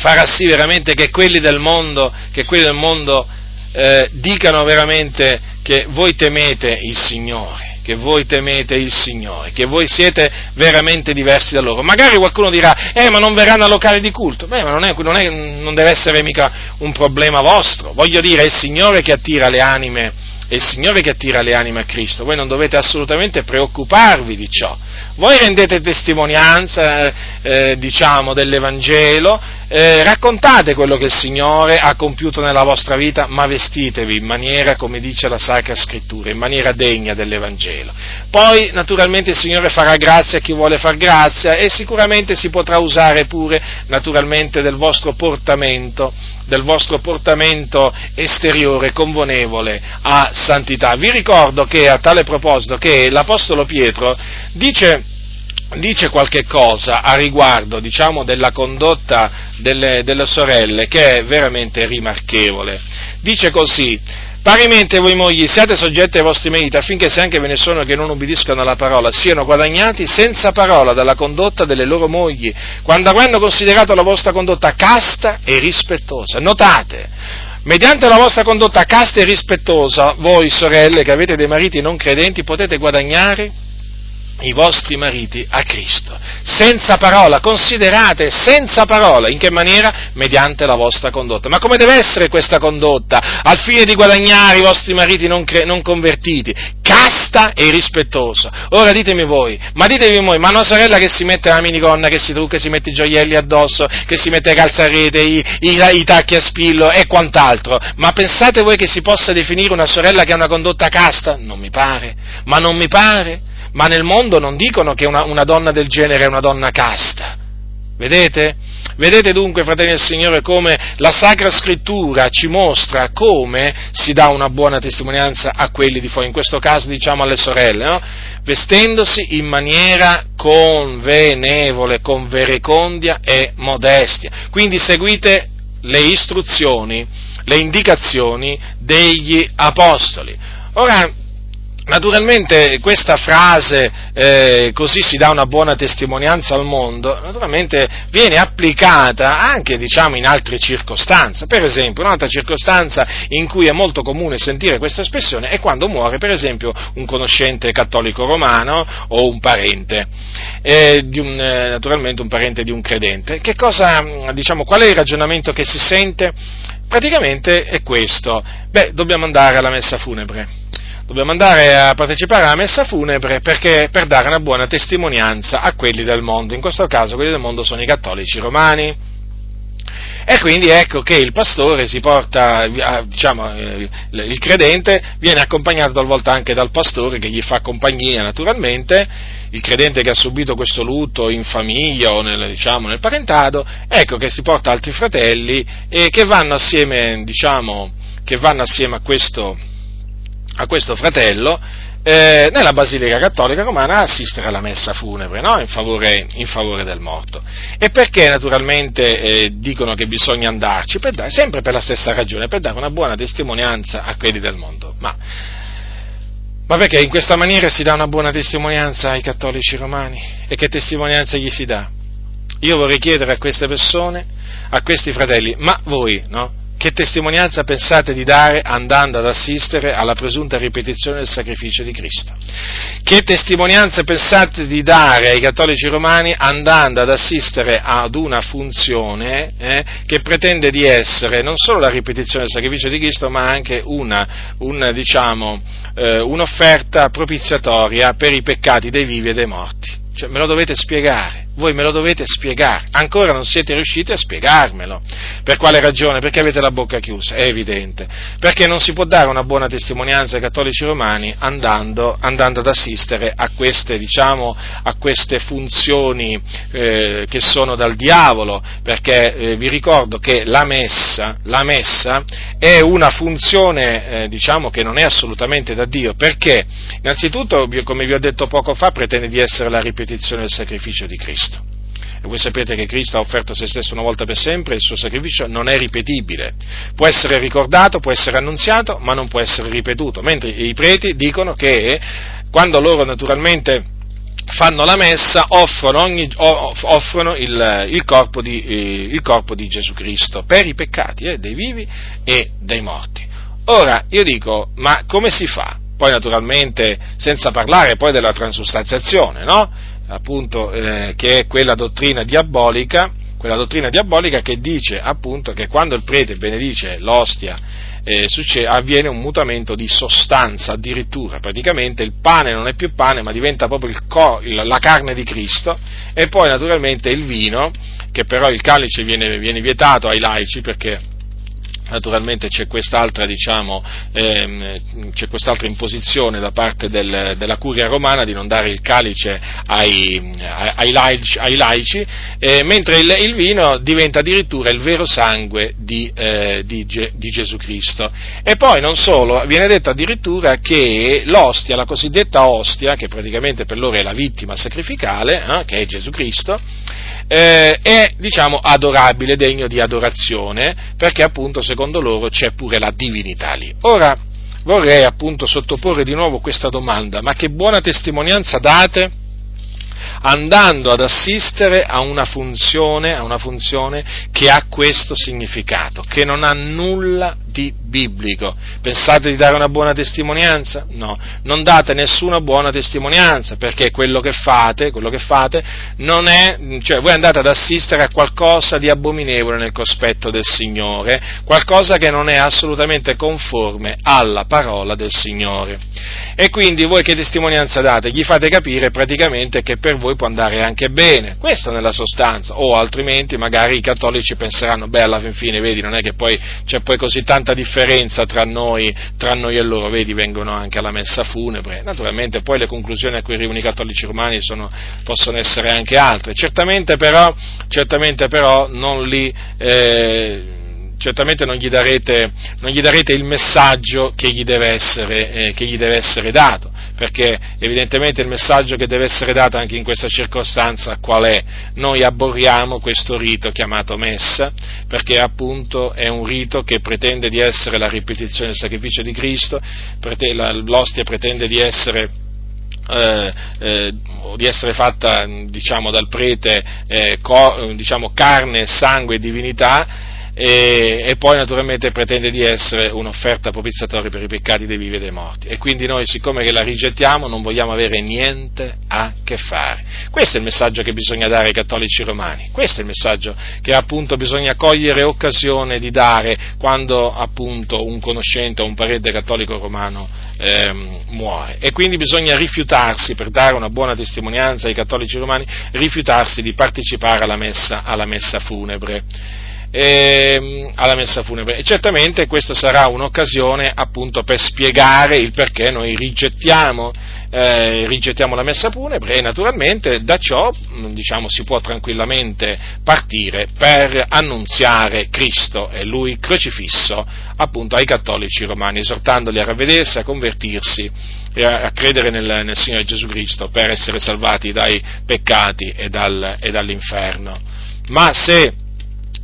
farà sì veramente che quelli del mondo, che quelli del mondo eh, dicano veramente che voi temete il Signore, che voi temete il Signore, che voi siete veramente diversi da loro. Magari qualcuno dirà: eh, ma non verranno a locali di culto. Beh, ma non, è, non, è, non deve essere mica un problema vostro. Voglio dire, è il Signore che attira le anime, è il Signore che attira le anime a Cristo. Voi non dovete assolutamente preoccuparvi di ciò. Voi rendete testimonianza, eh, diciamo, dell'Evangelo, eh, raccontate quello che il Signore ha compiuto nella vostra vita, ma vestitevi in maniera, come dice la Sacra Scrittura, in maniera degna dell'Evangelo. Poi, naturalmente, il Signore farà grazia a chi vuole far grazia, e sicuramente si potrà usare pure, naturalmente, del vostro portamento, del vostro portamento esteriore, convenevole a santità. Vi ricordo che, a tale proposito, che l'Apostolo Pietro dice... dice qualche cosa a riguardo, diciamo, della condotta delle, delle sorelle, che è veramente rimarchevole. Dice così: parimente voi mogli siate soggette ai vostri mariti, affinché se anche ve ne sono che non ubbidiscono alla parola, siano guadagnati senza parola dalla condotta delle loro mogli, quando avranno considerato la vostra condotta casta e rispettosa. Notate: mediante la vostra condotta casta e rispettosa, voi sorelle che avete dei mariti non credenti potete guadagnare i vostri mariti a Cristo, senza parola, considerate senza parola. In che maniera? Mediante la vostra condotta. Ma come deve essere questa condotta al fine di guadagnare i vostri mariti non, cre- non convertiti? Casta e rispettosa. Ora ditemi voi, ma ditemi voi, ma una sorella che si mette la minigonna, che si trucca, che si mette i gioielli addosso, che si mette le calze a rete, i, i, i tacchi a spillo e quant'altro, ma pensate voi che si possa definire una sorella che ha una condotta casta? Non mi pare, ma non mi pare. Ma nel mondo non dicono che una, una donna del genere è una donna casta, vedete? Vedete dunque, fratelli del Signore, come la Sacra Scrittura ci mostra come si dà una buona testimonianza a quelli di fuori, in questo caso diciamo alle sorelle, no? Vestendosi in maniera convenevole, con verecondia e modestia. Quindi seguite le istruzioni, le indicazioni degli apostoli. Ora, naturalmente questa frase eh, così si dà una buona testimonianza al mondo, naturalmente viene applicata anche, diciamo, in altre circostanze. Per esempio, un'altra circostanza in cui è molto comune sentire questa espressione è quando muore, per esempio, un conoscente cattolico romano o un parente, eh, di un, eh, naturalmente un parente di un credente. Che cosa, diciamo, qual è il ragionamento che si sente? Praticamente è questo: beh, dobbiamo andare alla messa funebre. Dobbiamo andare a partecipare alla messa funebre perché per dare una buona testimonianza a quelli del mondo. In questo caso quelli del mondo sono i cattolici romani. E quindi ecco che il pastore si porta, diciamo, il credente viene accompagnato talvolta anche dal pastore che gli fa compagnia, naturalmente, il credente che ha subito questo lutto in famiglia o nel, diciamo, nel parentado, ecco che si porta altri fratelli e che vanno assieme, diciamo, che vanno assieme a questo a questo fratello eh, nella Basilica Cattolica Romana a assistere alla messa funebre, no? in, favore, in favore del morto. E perché naturalmente eh, dicono che bisogna andarci? Per dare, sempre per la stessa ragione, per dare una buona testimonianza a quelli del mondo. Ma, ma perché in questa maniera si dà una buona testimonianza ai cattolici romani? E che testimonianza gli si dà? Io vorrei chiedere a queste persone, a questi fratelli, ma voi, no? Che testimonianza pensate di dare andando ad assistere alla presunta ripetizione del sacrificio di Cristo? Che testimonianza pensate di dare ai cattolici romani andando ad assistere ad una funzione eh, che pretende di essere non solo la ripetizione del sacrificio di Cristo, ma anche una, una, diciamo, eh, un'offerta propiziatoria per i peccati dei vivi e dei morti? Cioè, me lo dovete spiegare, voi me lo dovete spiegare, ancora non siete riusciti a spiegarmelo. Per quale ragione? Perché avete la bocca chiusa, è evidente, perché non si può dare una buona testimonianza ai cattolici romani andando, andando ad assistere a queste, diciamo, a queste funzioni eh, che sono dal diavolo, perché eh, vi ricordo che la messa, la messa è una funzione eh, diciamo che non è assolutamente da Dio, perché innanzitutto, come vi ho detto poco fa, pretende di essere la ripetizione del sacrificio di Cristo. E voi sapete che Cristo ha offerto se stesso una volta per sempre, il suo sacrificio non è ripetibile, può essere ricordato, può essere annunziato, ma non può essere ripetuto, mentre i preti dicono che quando loro naturalmente fanno la messa, offrono, ogni, offrono il, il, corpo di, il corpo di Gesù Cristo per i peccati eh, dei vivi e dei morti. Ora, io dico, ma come si fa? Poi naturalmente, senza parlare poi della transustanziazione, no? Appunto, eh, che è quella dottrina diabolica, quella dottrina diabolica che dice appunto che quando il prete benedice l'ostia eh, succede, avviene un mutamento di sostanza addirittura, praticamente il pane non è più pane ma diventa proprio il co- la carne di Cristo, e poi naturalmente il vino, che però il calice viene, viene vietato ai laici perché... Naturalmente c'è quest'altra, diciamo, ehm, c'è quest'altra imposizione da parte del, della curia romana di non dare il calice ai, ai laici, ai laici eh, mentre il, il vino diventa addirittura il vero sangue di, eh, di, Ge, di Gesù Cristo. E poi non solo, viene detto addirittura che l'ostia, la cosiddetta ostia, che praticamente per loro è la vittima sacrificale, eh, che è Gesù Cristo, eh, è, diciamo, adorabile, degno di adorazione, perché appunto secondo secondo loro c'è pure la divinità lì. Ora vorrei appunto sottoporre di nuovo questa domanda: ma che buona testimonianza date andando ad assistere a una funzione, a una funzione che ha questo significato, che non ha nulla di biblico? Pensate di dare una buona testimonianza? No, non date nessuna buona testimonianza, perché quello che fate, quello che fate non è, cioè voi andate ad assistere a qualcosa di abominevole nel cospetto del Signore, qualcosa che non è assolutamente conforme alla parola del Signore. E quindi voi che testimonianza date? Gli fate capire praticamente che per voi può andare anche bene, questo nella sostanza, o altrimenti magari i cattolici penseranno, beh, alla fin fine, vedi, non è che poi c'è poi così tanto tanta differenza tra noi, tra noi e loro, vedi, vengono anche alla messa funebre. Naturalmente poi le conclusioni a cui arrivano i cattolici romani sono, possono essere anche altre, certamente però, certamente però non li... Eh, certamente non gli darete, non gli darete il messaggio che gli deve essere, eh, che gli deve essere dato, perché evidentemente il messaggio che deve essere dato anche in questa circostanza qual è? Noi aborriamo questo rito chiamato messa, perché appunto è un rito che pretende di essere la ripetizione del sacrificio di Cristo, l'ostia pretende di essere... Eh, eh, di essere fatta, diciamo, dal prete eh, co, diciamo, carne, sangue e divinità, E, e poi naturalmente pretende di essere un'offerta propiziatoria per i peccati dei vivi e dei morti, e quindi noi, siccome che la rigettiamo, non vogliamo avere niente a che fare. Questo è il messaggio che bisogna dare ai cattolici romani, questo è il messaggio che appunto bisogna cogliere occasione di dare quando appunto un conoscente o un parente cattolico romano ehm, muore, e quindi bisogna rifiutarsi, per dare una buona testimonianza ai cattolici romani, rifiutarsi di partecipare alla messa, alla messa funebre. E, alla messa funebre, e certamente questa sarà un'occasione appunto per spiegare il perché noi rigettiamo, eh, rigettiamo la messa funebre, e naturalmente da ciò, diciamo, si può tranquillamente partire per annunziare Cristo e Lui crocifisso appunto ai cattolici romani, esortandoli a ravvedersi, a convertirsi e a, a credere nel, nel Signore Gesù Cristo per essere salvati dai peccati e, dal, e dall'inferno. Ma se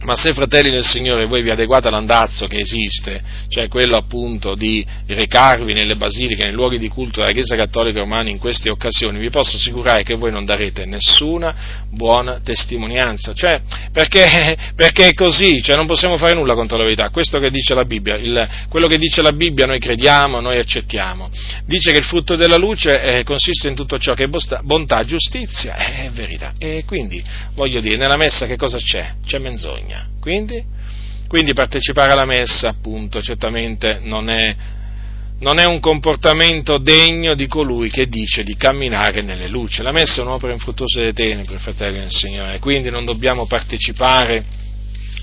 Ma se, fratelli del Signore, voi vi adeguate all'andazzo che esiste, cioè quello appunto di recarvi nelle basiliche, nei luoghi di culto della Chiesa Cattolica Romana in queste occasioni, vi posso assicurare che voi non darete nessuna buona testimonianza, cioè, perché, perché è così, cioè non possiamo fare nulla contro la verità, questo che dice la Bibbia, il, quello che dice la Bibbia noi crediamo, noi accettiamo, dice che il frutto della luce eh, consiste in tutto ciò che è bosta, bontà, giustizia e eh, verità, e quindi, voglio dire, nella messa che cosa c'è? C'è menzogna. Quindi, quindi partecipare alla messa appunto certamente non è, non è un comportamento degno di colui che dice di camminare nelle luci. La messa è un'opera infruttuosa delle tenebre, fratelli del Signore, quindi non dobbiamo partecipare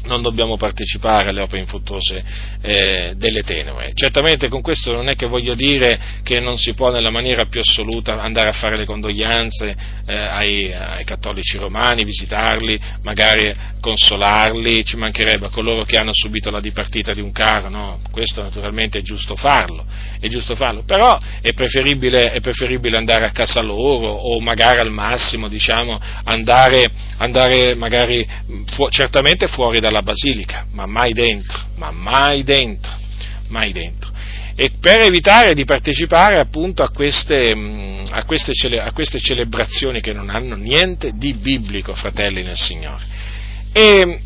non dobbiamo partecipare alle opere infruttuose eh, delle tenebre. Certamente con questo non è che voglio dire che non si può nella maniera più assoluta andare a fare le condoglianze eh, ai, ai cattolici romani, visitarli, magari consolarli, ci mancherebbe, a coloro che hanno subito la dipartita di un caro, no? Questo naturalmente è giusto farlo, è giusto farlo, però è preferibile, è preferibile andare a casa loro, o magari al massimo, diciamo, andare, andare magari fu- certamente fuori dalla la basilica, ma mai dentro, ma mai dentro, mai dentro. E per evitare di partecipare appunto a queste, a queste, cele, a queste celebrazioni che non hanno niente di biblico, fratelli nel Signore. E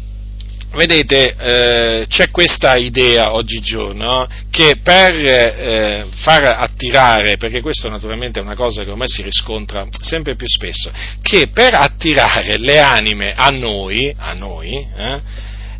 vedete, eh, c'è questa idea oggigiorno, no? Che per eh, far attirare, perché questo naturalmente è una cosa che ormai si riscontra sempre più spesso, che per attirare le anime a noi, a noi, eh,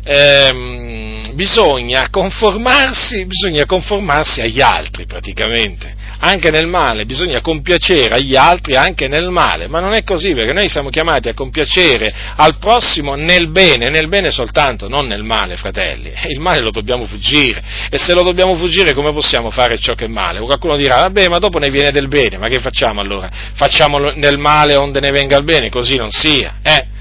Eh, bisogna conformarsi, bisogna conformarsi agli altri praticamente, anche nel male, bisogna compiacere agli altri anche nel male, ma non è così, perché noi siamo chiamati a compiacere al prossimo nel bene, nel bene soltanto, non nel male, fratelli. Il male lo dobbiamo fuggire, e se lo dobbiamo fuggire come possiamo fare ciò che è male? Qualcuno dirà, vabbè, ma dopo ne viene del bene, ma che facciamo allora? Facciamo nel male onde ne venga il bene? Così non sia, eh?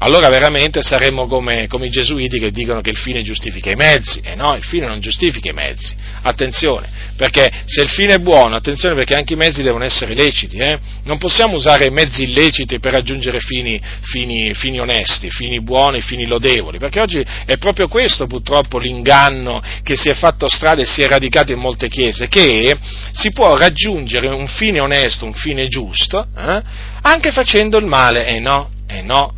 Allora veramente saremmo come, come i gesuiti che dicono che il fine giustifica i mezzi. E eh no, il fine non giustifica i mezzi. Attenzione, perché se il fine è buono, attenzione, perché anche i mezzi devono essere leciti, eh? Non possiamo usare mezzi illeciti per raggiungere fini, fini, fini onesti, fini buoni, fini lodevoli, perché oggi è proprio questo purtroppo l'inganno che si è fatto strada e si è radicato in molte chiese, che si può raggiungere un fine onesto, un fine giusto, eh? Anche facendo il male. E eh no, e eh no.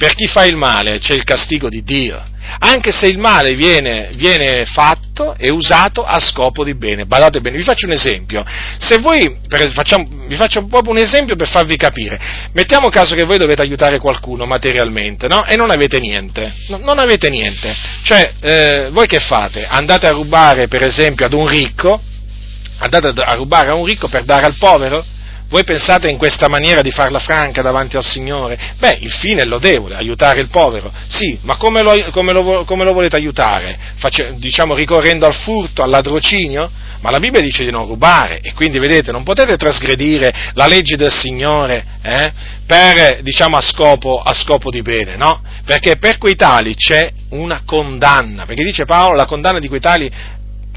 Per chi fa il male c'è il castigo di Dio, anche se il male viene, viene fatto e usato a scopo di bene. Badate bene, vi faccio un esempio, se voi, per, facciamo, vi faccio proprio un esempio per farvi capire, mettiamo caso che voi dovete aiutare qualcuno materialmente, no? E non avete niente, no, non avete niente, cioè eh, voi che fate? Andate a rubare per esempio ad un ricco, andate a rubare a un ricco per dare al povero? Voi pensate in questa maniera di farla franca davanti al Signore? Beh, il fine è lodevole, aiutare il povero, sì, ma come lo, come lo, come lo volete aiutare? Face, diciamo ricorrendo al furto, al ladrocinio? Ma la Bibbia dice di non rubare, e quindi vedete, non potete trasgredire la legge del Signore eh, per, diciamo, a scopo, a scopo di bene, no? Perché per quei tali c'è una condanna, perché dice Paolo, la condanna di quei tali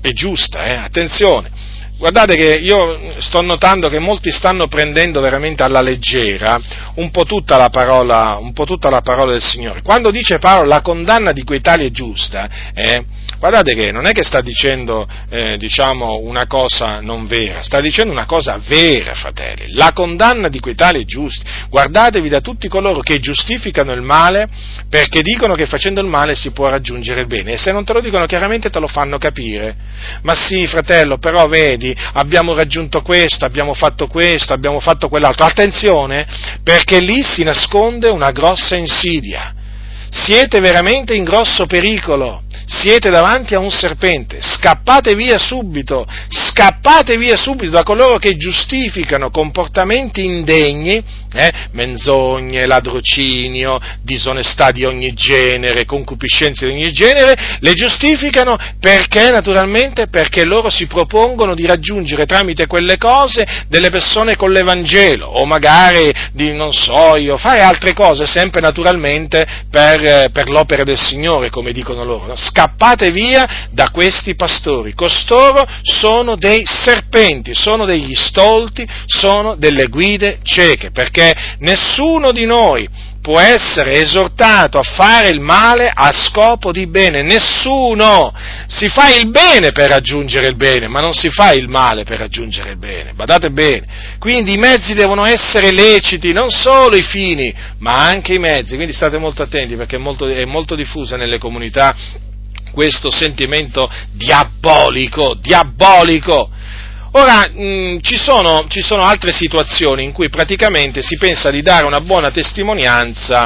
è giusta, eh, attenzione. Guardate che io sto notando che molti stanno prendendo veramente alla leggera un po' tutta la parola, un po' tutta la parola del Signore. Quando dice Paolo la condanna di quei tali è giusta, eh, guardate che non è che sta dicendo eh, diciamo una cosa non vera, sta dicendo una cosa vera, fratelli. La condanna di quei tali è giusta. Guardatevi da tutti coloro che giustificano il male perché dicono che facendo il male si può raggiungere il bene. E se non te lo dicono chiaramente te lo fanno capire. Ma sì, fratello, però vedi, abbiamo raggiunto questo, abbiamo fatto questo, abbiamo fatto quell'altro. Attenzione, perché lì si nasconde una grossa insidia. Siete veramente in grosso pericolo, siete davanti a un serpente, scappate via subito, scappate via subito da coloro che giustificano comportamenti indegni, eh, menzogne, ladrocinio, disonestà di ogni genere, concupiscenze di ogni genere, le giustificano perché naturalmente, perché loro si propongono di raggiungere tramite quelle cose delle persone con l'Evangelo, o magari di, non so io, fare altre cose sempre naturalmente per per l'opera del Signore, come dicono loro. Scappate via da questi pastori, costoro sono dei serpenti, sono degli stolti, sono delle guide cieche, perché nessuno di noi può essere esortato a fare il male a scopo di bene, nessuno. Si fa il bene per raggiungere il bene, ma non si fa il male per raggiungere il bene, badate bene. Quindi i mezzi devono essere leciti, non solo i fini, ma anche i mezzi, quindi state molto attenti perché è molto, è molto diffusa nelle comunità questo sentimento diabolico, diabolico. Ora, mh, ci sono, ci sono altre situazioni in cui praticamente si pensa di dare una buona testimonianza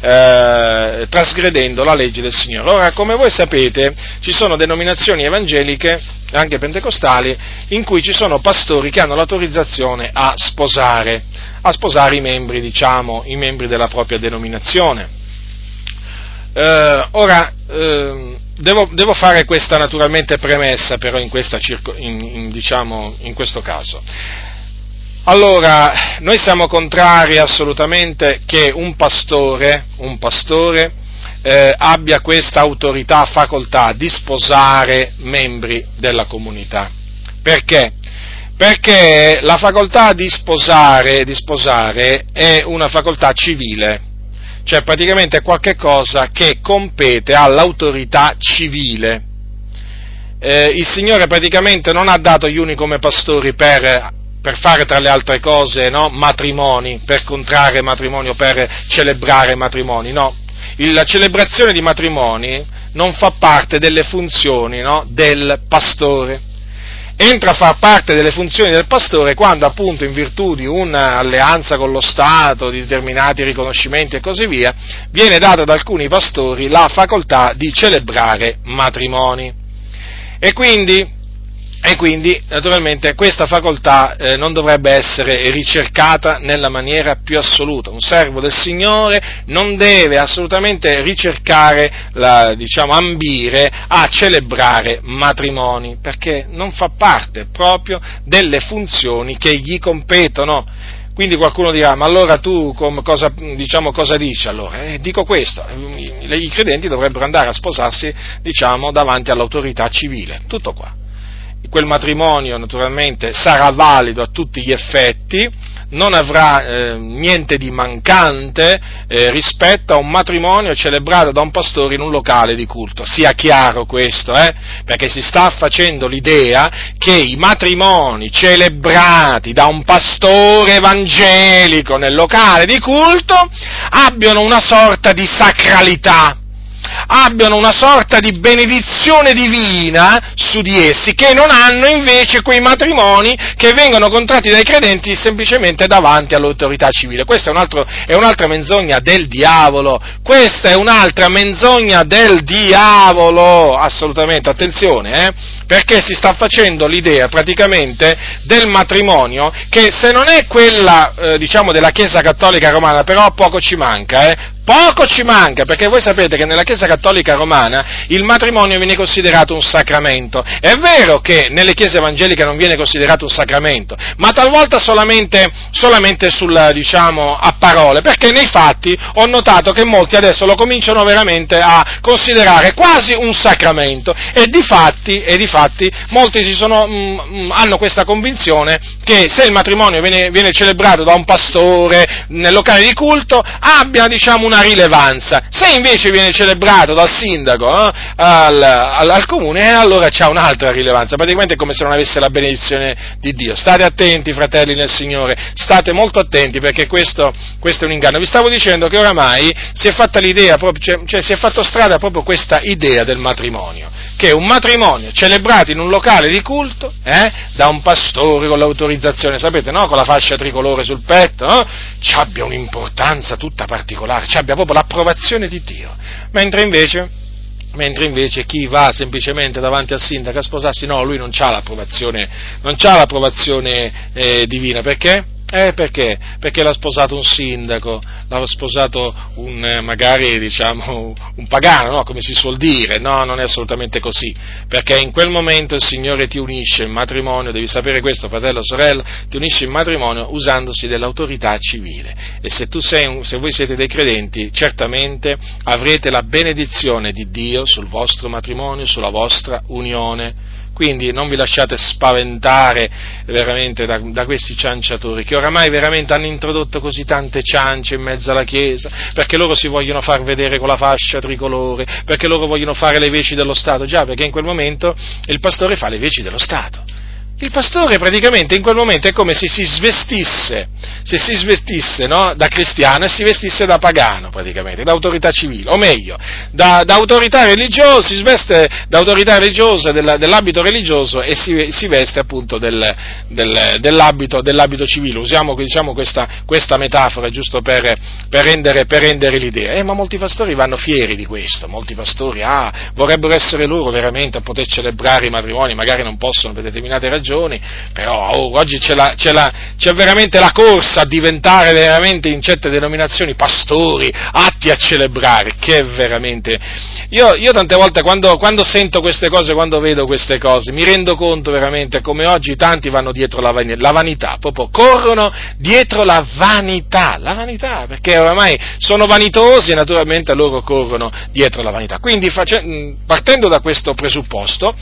eh, trasgredendo la legge del Signore. Ora, come voi sapete, ci sono denominazioni evangeliche, anche pentecostali, in cui ci sono pastori che hanno l'autorizzazione a sposare, a sposare i membri, diciamo, i membri della propria denominazione. Eh, ora, eh, Devo, devo fare questa naturalmente premessa però in questa circo, in, in, diciamo, in questo caso. Allora, noi siamo contrari assolutamente che un pastore, un pastore eh, abbia questa autorità, facoltà di sposare membri della comunità. Perché? Perché la facoltà di sposare, di sposare è una facoltà civile. Cioè praticamente è qualche cosa che compete all'autorità civile. Eh, il Signore praticamente non ha dato gli uni come pastori per, per fare tra le altre cose, no, matrimoni, per contrarre matrimoni o per celebrare matrimoni, no. Il, la celebrazione di matrimoni non fa parte delle funzioni, no, del pastore. Entra a far parte delle funzioni del pastore quando appunto in virtù di un'alleanza con lo Stato, di determinati riconoscimenti e così via, viene data ad alcuni pastori la facoltà di celebrare matrimoni. E quindi, e quindi naturalmente questa facoltà eh, non dovrebbe essere ricercata nella maniera più assoluta. Un servo del Signore non deve assolutamente ricercare, la, diciamo, ambire a celebrare matrimoni, perché non fa parte proprio delle funzioni che gli competono. Quindi qualcuno dirà, ma allora tu com, cosa, diciamo, cosa dici allora? Eh, dico questo, i, i credenti dovrebbero andare a sposarsi, diciamo, davanti all'autorità civile, tutto qua. Quel matrimonio naturalmente sarà valido a tutti gli effetti, non avrà eh, niente di mancante eh, rispetto a un matrimonio celebrato da un pastore in un locale di culto. Sia chiaro questo, eh? Perché si sta facendo l'idea che i matrimoni celebrati da un pastore evangelico nel locale di culto abbiano una sorta di sacralità, abbiano una sorta di benedizione divina su di essi, che non hanno invece quei matrimoni che vengono contratti dai credenti semplicemente davanti all'autorità civile. Questa è, un altro, è un'altra menzogna del diavolo, questa è un'altra menzogna del diavolo, assolutamente, attenzione, eh, perché si sta facendo l'idea praticamente del matrimonio che se non è quella, eh, diciamo, della Chiesa Cattolica Romana, però poco ci manca, eh, poco ci manca, perché voi sapete che nella Chiesa Cattolica Romana il matrimonio viene considerato un sacramento. È vero che nelle chiese evangeliche non viene considerato un sacramento, ma talvolta solamente, solamente sul, diciamo, a parole, perché nei fatti ho notato che molti adesso lo cominciano veramente a considerare quasi un sacramento, e difatti, e difatti molti si sono, mh, hanno questa convinzione che se il matrimonio viene, viene celebrato da un pastore nel locale di culto abbia, diciamo, una rilevanza. Se invece viene celebrato dal sindaco, eh, al, al, al comune, allora c'ha un'altra rilevanza, praticamente è come se non avesse la benedizione di Dio. State attenti, fratelli nel Signore, state molto attenti, perché questo, questo è un inganno. Vi stavo dicendo che oramai si è fatta l'idea, proprio, cioè, cioè si è fatto strada proprio questa idea del matrimonio, che un matrimonio celebrato in un locale di culto, eh, da un pastore con l'autorizzazione, sapete, no, con la fascia tricolore sul petto, no, ci abbia un'importanza tutta particolare, ci abbia proprio l'approvazione di Dio, mentre invece mentre invece chi va semplicemente davanti al sindaco a sposarsi, no, lui non c'ha l'approvazione, non c'ha l'approvazione eh, divina, perché? Eh, perché? Perché l'ha sposato un sindaco, l'ha sposato un, eh, magari, diciamo, un pagano, no? Come si suol dire. No, non è assolutamente così, perché in quel momento il Signore ti unisce in matrimonio, devi sapere questo, fratello, sorella, ti unisce in matrimonio usandosi dell'autorità civile, e se tu sei un, se voi siete dei credenti, certamente avrete la benedizione di Dio sul vostro matrimonio, sulla vostra unione. Quindi non vi lasciate spaventare veramente da, da questi cianciatori, che oramai veramente hanno introdotto così tante ciance in mezzo alla Chiesa, perché loro si vogliono far vedere con la fascia tricolore, perché loro vogliono fare le veci dello Stato. Già, perché in quel momento il pastore fa le veci dello Stato. Il pastore praticamente in quel momento è come se si svestisse, se si svestisse no, da cristiano e si vestisse da pagano praticamente, da autorità civile, o meglio, da, da autorità religiosa, si sveste da autorità religiosa, della, dell'abito religioso, e si, si veste appunto del, del, dell'abito, dell'abito civile. Usiamo, diciamo, questa, questa metafora giusto per, per, rendere, per rendere l'idea. Eh, ma molti pastori vanno fieri di questo, molti pastori ah, vorrebbero essere loro veramente a poter celebrare i matrimoni, magari non possono per determinate ragioni, però oh, oggi c'è, la, c'è, la, c'è veramente la corsa a diventare veramente in certe denominazioni pastori atti a celebrare, che veramente, io, io tante volte quando, quando sento queste cose, quando vedo queste cose, mi rendo conto veramente come oggi tanti vanno dietro la, la vanità, proprio corrono dietro la vanità, la vanità, perché oramai sono vanitosi e naturalmente loro corrono dietro la vanità. Quindi face, partendo da questo presupposto,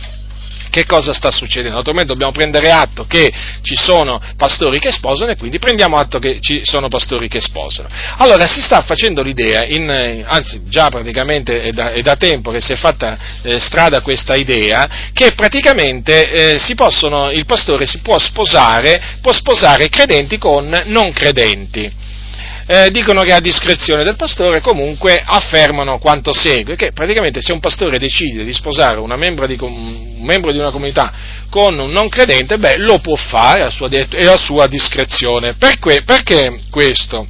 che cosa sta succedendo? Naturalmente dobbiamo prendere atto che ci sono pastori che sposano, e quindi prendiamo atto che ci sono pastori che sposano. Allora si sta facendo l'idea, in, anzi già praticamente è da, è da tempo che si è fatta eh, strada questa idea, che praticamente eh, si possono, il pastore si può sposare, può sposare credenti con non credenti. Eh, dicono che a discrezione del pastore, comunque affermano quanto segue, che praticamente se un pastore decide di sposare una membra di com- un membro di una comunità con un non credente, beh, lo può fare a sua det- e a sua discrezione. Perché, perché questo?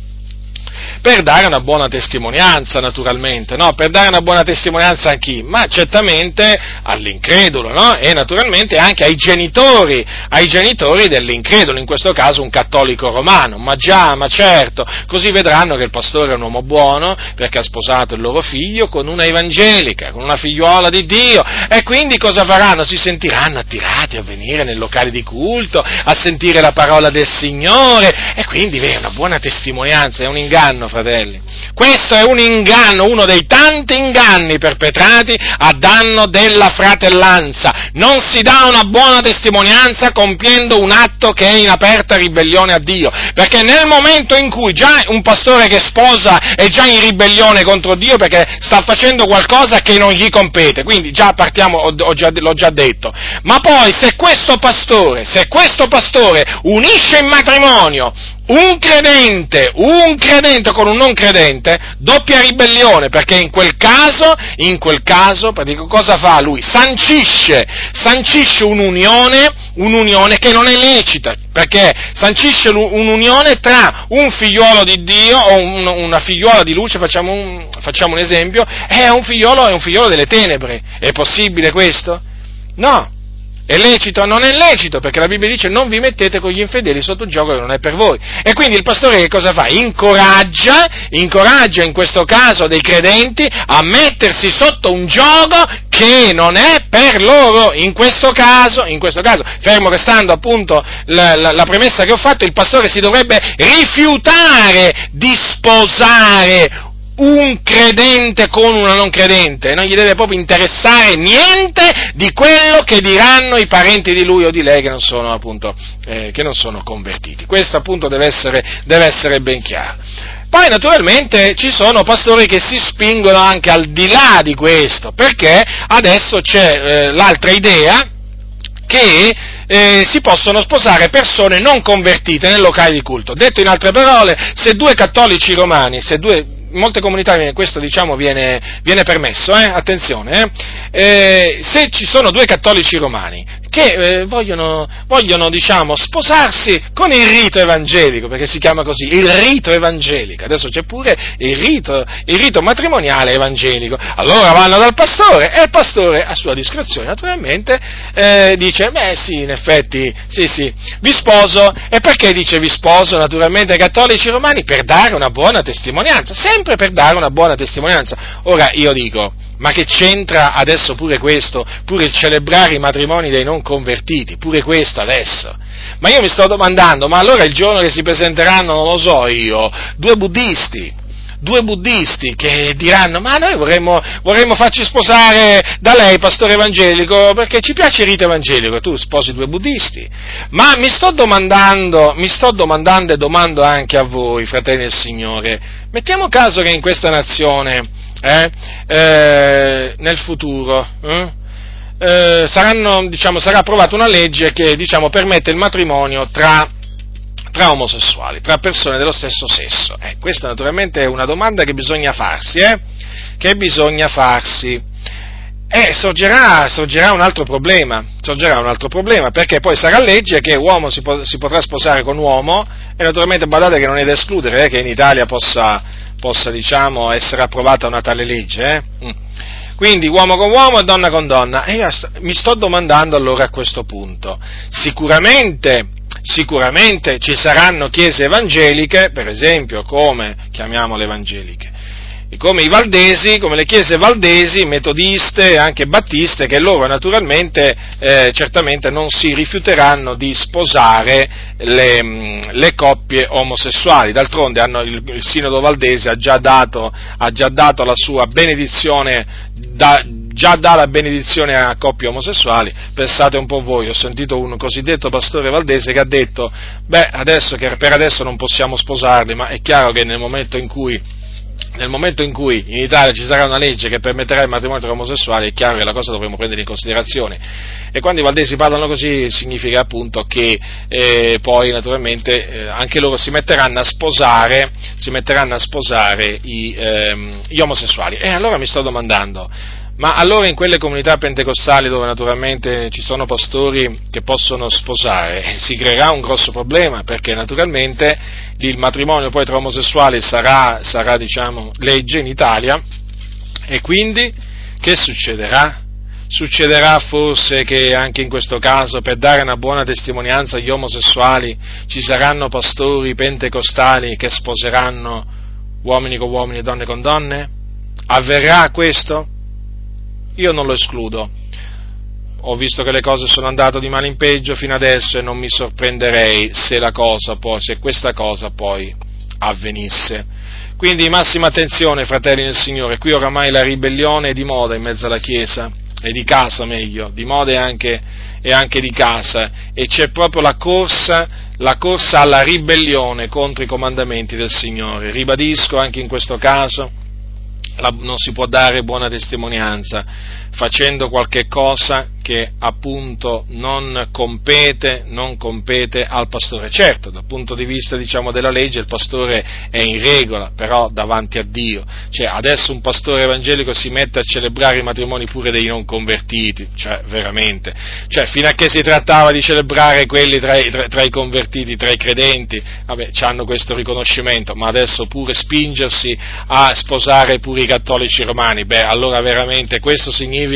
Per dare una buona testimonianza, naturalmente, no? Per dare una buona testimonianza a chi? Ma certamente all'incredulo, no? E naturalmente anche ai genitori, ai genitori dell'incredulo, in questo caso un cattolico romano. Ma già, ma certo, così vedranno che il pastore è un uomo buono, perché ha sposato il loro figlio con una evangelica, con una figliuola di Dio, e quindi cosa faranno? Si sentiranno attirati a venire nel locale di culto, a sentire la parola del Signore, e quindi è una buona testimonianza, è un inganno. Fratelli, questo è un inganno, uno dei tanti inganni perpetrati a danno della fratellanza. Non si dà una buona testimonianza compiendo un atto che è in aperta ribellione a Dio, perché nel momento in cui già un pastore che sposa è già in ribellione contro Dio, perché sta facendo qualcosa che non gli compete, quindi già partiamo, ho già, l'ho già detto, ma poi se questo pastore, se questo pastore unisce in matrimonio un credente, un credente con un non credente, doppia ribellione, perché in quel caso, in quel caso, cosa fa lui? Sancisce, sancisce un'unione, un'unione che non è lecita, perché sancisce un'unione tra un figliolo di Dio o un, una figliola di luce, facciamo un, facciamo un esempio, e un figliolo è un figliolo delle tenebre. È possibile questo? No. È lecito? Non è lecito, perché la Bibbia dice non vi mettete con gli infedeli sotto il giogo che non è per voi. E quindi il pastore che cosa fa? Incoraggia, incoraggia in questo caso dei credenti a mettersi sotto un giogo che non è per loro. In questo caso, in questo caso, fermo restando appunto la, la, la premessa che ho fatto, il pastore si dovrebbe rifiutare di sposare un credente con una non credente, non gli deve proprio interessare niente di quello che diranno i parenti di lui o di lei che non sono appunto, eh, che non sono convertiti. Questo appunto deve essere, deve essere ben chiaro. Poi naturalmente ci sono pastori che si spingono anche al di là di questo, perché adesso c'è eh, l'altra idea che eh, si possono sposare persone non convertite nel locale di culto. Detto in altre parole, se due cattolici romani, se due in molte comunità questo diciamo viene, viene permesso, eh? Attenzione, eh? Eh, se ci sono due cattolici romani che eh, vogliono, vogliono diciamo sposarsi con il rito evangelico, perché si chiama così, il rito evangelico, adesso c'è pure il rito, il rito matrimoniale evangelico, allora vanno dal pastore e il pastore a sua discrezione naturalmente eh, dice, beh sì, in effetti, sì sì, vi sposo, e perché dice vi sposo naturalmente ai cattolici romani? Per dare una buona testimonianza, sempre per dare una buona testimonianza. Ora io dico, ma che c'entra adesso pure questo, pure il celebrare i matrimoni dei non convertiti, pure questo adesso? Ma io mi sto domandando, ma allora il giorno che si presenteranno, non lo so io, due buddisti, due buddisti che diranno, ma noi vorremmo, vorremmo farci sposare da lei, pastore evangelico, perché ci piace il rito evangelico, tu sposi due buddisti. Ma mi sto domandando, mi sto domandando e domando anche a voi, fratelli del Signore, mettiamo caso che in questa nazione... Eh, eh, nel futuro eh, eh, saranno, diciamo, sarà approvata una legge che diciamo, permette il matrimonio tra, tra omosessuali, tra persone dello stesso sesso. Eh, questa naturalmente è una domanda che bisogna farsi, eh, che bisogna farsi. Eh, sorgerà, sorgerà un altro problema, sorgerà un altro problema, perché poi sarà legge che uomo si, po- si potrà sposare con uomo, e naturalmente badate che non è da escludere eh, che in Italia possa, possa diciamo, essere approvata una tale legge, eh? Quindi uomo con uomo e donna con donna, e io mi sto domandando allora a questo punto, sicuramente, sicuramente ci saranno chiese evangeliche, per esempio come, chiamiamole evangeliche, come i valdesi, come le chiese valdesi, metodiste e anche battiste, che loro naturalmente eh, certamente non si rifiuteranno di sposare le, le coppie omosessuali. D'altronde hanno, il, il sinodo valdese ha già dato, ha già dato la sua benedizione, da, già dà la benedizione a coppie omosessuali. Pensate un po' voi, ho sentito un cosiddetto pastore valdese che ha detto, beh, adesso che per adesso non possiamo sposarli, ma è chiaro che nel momento in cui Nel momento in cui in Italia ci sarà una legge che permetterà il matrimonio tra omosessuali, è chiaro che la cosa dovremo prendere in considerazione. E quando i valdesi parlano così significa appunto che eh, poi naturalmente eh, anche loro si metteranno a sposare, si metteranno a sposare i, ehm, gli omosessuali. E allora mi sto domandando, ma allora in quelle comunità pentecostali dove naturalmente ci sono pastori che possono sposare, si creerà un grosso problema, perché naturalmente il matrimonio poi tra omosessuali sarà, sarà diciamo, legge in Italia, e quindi che succederà? Succederà forse che anche in questo caso, per dare una buona testimonianza agli omosessuali, ci saranno pastori pentecostali che sposeranno uomini con uomini e donne con donne? Avverrà questo? Io non lo escludo, ho visto che le cose sono andate di male in peggio fino adesso e non mi sorprenderei se la cosa poi, se questa cosa poi avvenisse. Quindi massima attenzione, fratelli del Signore, qui oramai la ribellione è di moda in mezzo alla Chiesa, e di casa meglio, di moda e anche, e anche di casa, e c'è proprio la corsa, la corsa alla ribellione contro i comandamenti del Signore. Ribadisco anche in questo caso, La, non si può dare buona testimonianza facendo qualche cosa che appunto non compete, non compete al pastore. Certo, dal punto di vista, diciamo, della legge il pastore è in regola, però davanti a Dio. Cioè, adesso un pastore evangelico si mette a celebrare i matrimoni pure dei non convertiti, cioè veramente. Cioè, fino a che si trattava di celebrare quelli tra i, tra, tra i convertiti, tra i credenti, vabbè, c'hanno questo riconoscimento, ma adesso pure spingersi a sposare pure i cattolici romani, beh, allora veramente questo significa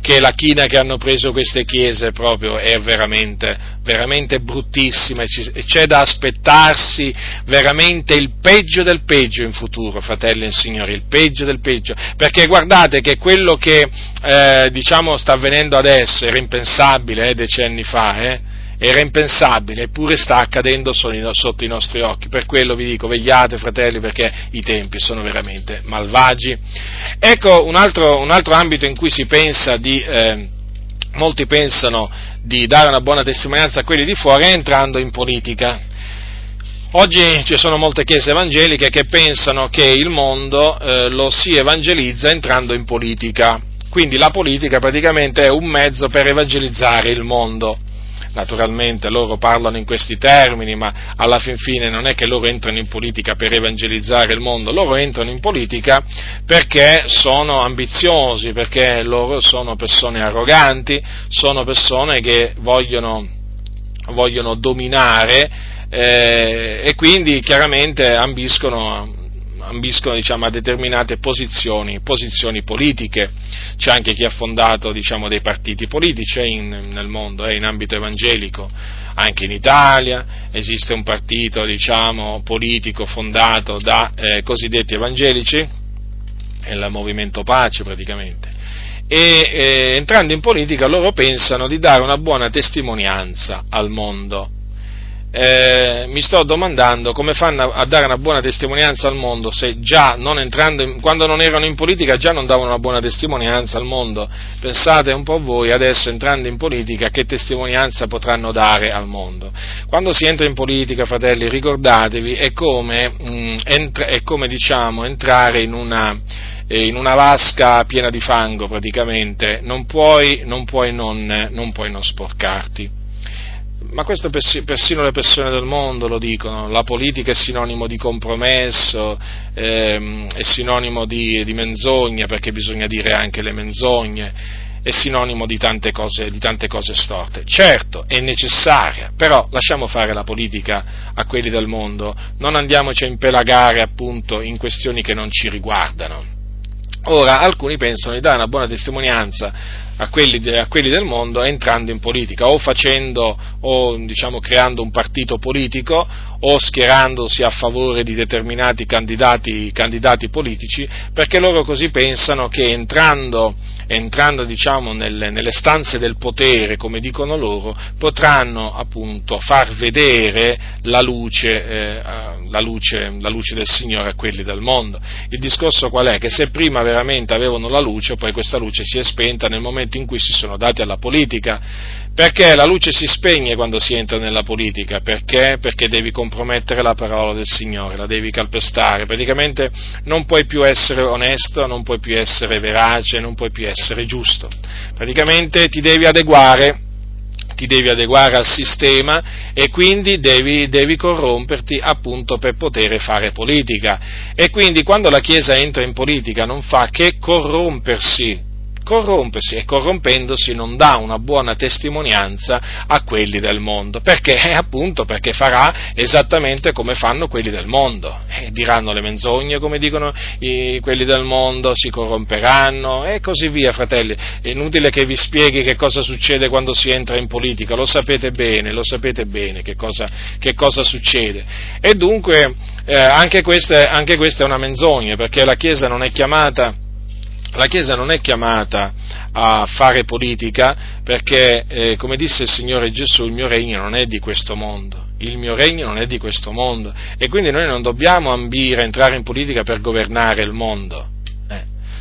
che la china che hanno preso queste chiese proprio è veramente, veramente bruttissima, e c'è da aspettarsi veramente il peggio del peggio in futuro, fratelli e signori, il peggio del peggio, perché guardate che quello che eh, diciamo sta avvenendo adesso era impensabile eh, decenni fa, eh, era impensabile, eppure sta accadendo sotto i nostri occhi. Per quello vi dico, vegliate, fratelli, perché i tempi sono veramente malvagi. Ecco un altro, un altro ambito in cui si pensa di... Eh, molti pensano di dare una buona testimonianza a quelli di fuori entrando in politica. Oggi ci sono molte chiese evangeliche che pensano che il mondo eh, lo si evangelizza entrando in politica, quindi la politica praticamente è un mezzo per evangelizzare il mondo. Naturalmente loro parlano in questi termini, ma alla fin fine non è che loro entrano in politica per evangelizzare il mondo, loro entrano in politica perché sono ambiziosi, perché loro sono persone arroganti, sono persone che vogliono, vogliono dominare eh, e quindi chiaramente ambiscono ambiscono diciamo, a determinate posizioni, posizioni politiche. C'è anche chi ha fondato, diciamo, dei partiti politici in, nel mondo, eh, in ambito evangelico. Anche in Italia esiste un partito, diciamo, politico fondato da eh, cosiddetti evangelici, il Movimento Pace praticamente, e eh, entrando in politica loro pensano di dare una buona testimonianza al mondo. Eh, mi sto domandando come fanno a dare una buona testimonianza al mondo se già non entrando in, quando non erano in politica già non davano una buona testimonianza al mondo. Pensate un po' voi, adesso entrando in politica che testimonianza potranno dare al mondo. Quando si entra in politica, fratelli, ricordatevi, è come, mh, entra, è come diciamo entrare in una in una vasca piena di fango praticamente, non puoi non, puoi non, non, puoi non sporcarti. Ma questo persino le persone del mondo lo dicono, la politica è sinonimo di compromesso, ehm, è sinonimo di, di menzogna, perché bisogna dire anche le menzogne, è sinonimo di tante cose, di tante cose storte. Certo, è necessaria, però lasciamo fare la politica a quelli del mondo, non andiamoci a impelagare appunto in questioni che non ci riguardano. Ora, alcuni pensano di dare una buona testimonianza a quelli, de, a quelli del mondo entrando in politica, o facendo, o diciamo creando un partito politico, o schierandosi a favore di determinati candidati, candidati politici, perché loro così pensano che entrando, entrando diciamo nelle, nelle stanze del potere, come dicono loro, potranno appunto far vedere la luce, eh, la luce, la luce del Signore a quelli del mondo. Il discorso qual è? Che se prima veramente avevano la luce, poi questa luce si è spenta nel momento in cui si sono dati alla politica. Perché la luce si spegne quando si entra nella politica? Perché? Perché devi compromettere la parola del Signore, la devi calpestare, praticamente non puoi più essere onesto, non puoi più essere verace, non puoi più essere giusto, praticamente ti devi adeguare, ti devi adeguare al sistema e quindi devi, devi corromperti appunto per poter fare politica. E quindi quando la Chiesa entra in politica non fa che corrompersi, corrompersi e corrompendosi non dà una buona testimonianza a quelli del mondo, perché appunto perché farà esattamente come fanno quelli del mondo, eh, diranno le menzogne come dicono i, quelli del mondo, si corromperanno e così via. Fratelli, è inutile che vi spieghi che cosa succede quando si entra in politica, lo sapete bene, lo sapete bene che cosa, che cosa succede. E dunque eh, anche, questa, anche questa è una menzogna, perché la Chiesa non è chiamata La Chiesa non è chiamata a fare politica, perché, eh, come disse il Signore Gesù, il mio regno non è di questo mondo, il mio regno non è di questo mondo, e quindi noi non dobbiamo ambire a entrare in politica per governare il mondo.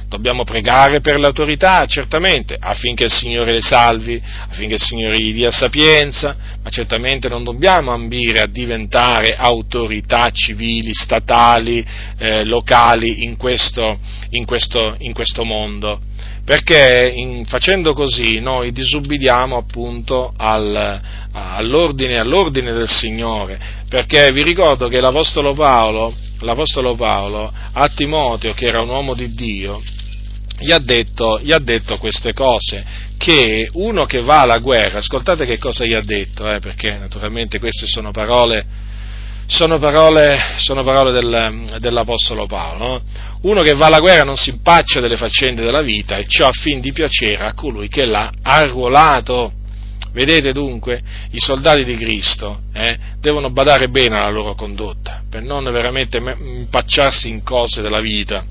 dobbiamo pregare per l'autorità, certamente, affinché il Signore le salvi, affinché il Signore gli dia sapienza, ma certamente non dobbiamo ambire a diventare autorità civili, statali, eh, locali in questo, in questo, in questo mondo, perché in, facendo così noi disubbidiamo appunto al, all'ordine, all'ordine del Signore, perché vi ricordo che l'Apostolo Paolo, l'Apostolo Paolo a Timoteo, che era un uomo di Dio, gli ha detto, gli ha detto queste cose, che uno che va alla guerra, ascoltate che cosa gli ha detto, eh, perché naturalmente queste sono parole... Sono parole, sono parole del, dell'Apostolo Paolo, no? Uno che va alla guerra non si impaccia delle faccende della vita, e ciò a fin di piacere a colui che l'ha arruolato. Vedete dunque, i soldati di Cristo eh, devono badare bene alla loro condotta, per non veramente impacciarsi in cose della vita,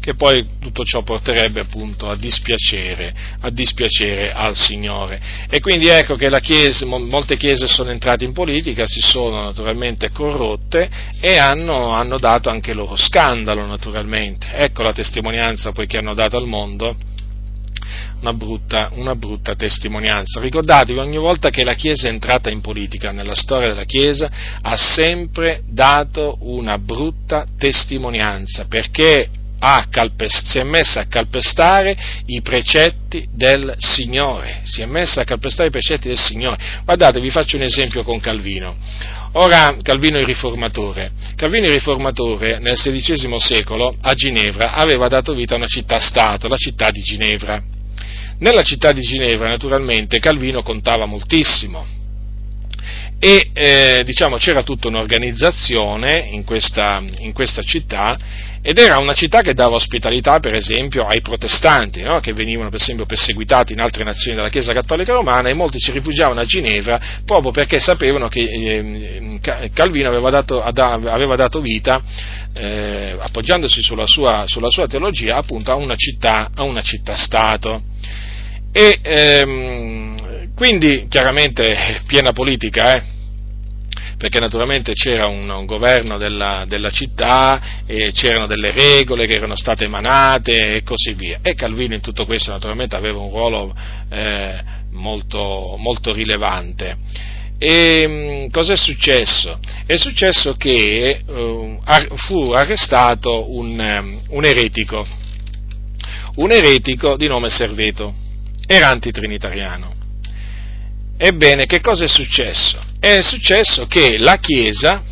che poi tutto ciò porterebbe appunto a dispiacere, a dispiacere al Signore. E quindi ecco che la Chiesa, molte Chiese sono entrate in politica, si sono naturalmente corrotte e hanno, hanno dato anche loro scandalo naturalmente. Ecco la testimonianza poi che hanno dato al mondo, una brutta, una brutta testimonianza. Ricordatevi, ogni volta che la Chiesa è entrata in politica, nella storia della Chiesa, ha sempre dato una brutta testimonianza, perché A calpest- si è messa a calpestare i precetti del Signore, si è messa a calpestare i precetti del Signore. Guardate, vi faccio un esempio con Calvino. Ora, Calvino il riformatore. Calvino il riformatore nel sedicesimo secolo a Ginevra aveva dato vita a una città-stato, la città di Ginevra. Nella città di Ginevra, naturalmente, Calvino contava moltissimo. E eh, diciamo c'era tutta un'organizzazione in questa, in questa città, ed era una città che dava ospitalità per esempio ai protestanti, no? Che venivano per esempio perseguitati in altre nazioni dalla Chiesa Cattolica Romana, e molti si rifugiavano a Ginevra proprio perché sapevano che eh, Calvino aveva dato, aveva dato vita, eh, appoggiandosi sulla sua, sulla sua teologia, appunto a una città, a una città-stato. E ehm, quindi chiaramente piena politica, eh? Perché naturalmente c'era un, un governo della, della città, e c'erano delle regole che erano state emanate e così via. E Calvino in tutto questo naturalmente aveva un ruolo eh, molto, molto rilevante. E cosa è successo? È successo che eh, fu arrestato un, un eretico, un eretico di nome Serveto. Era antitrinitariano. Ebbene, che cosa è successo? È successo che la Chiesa,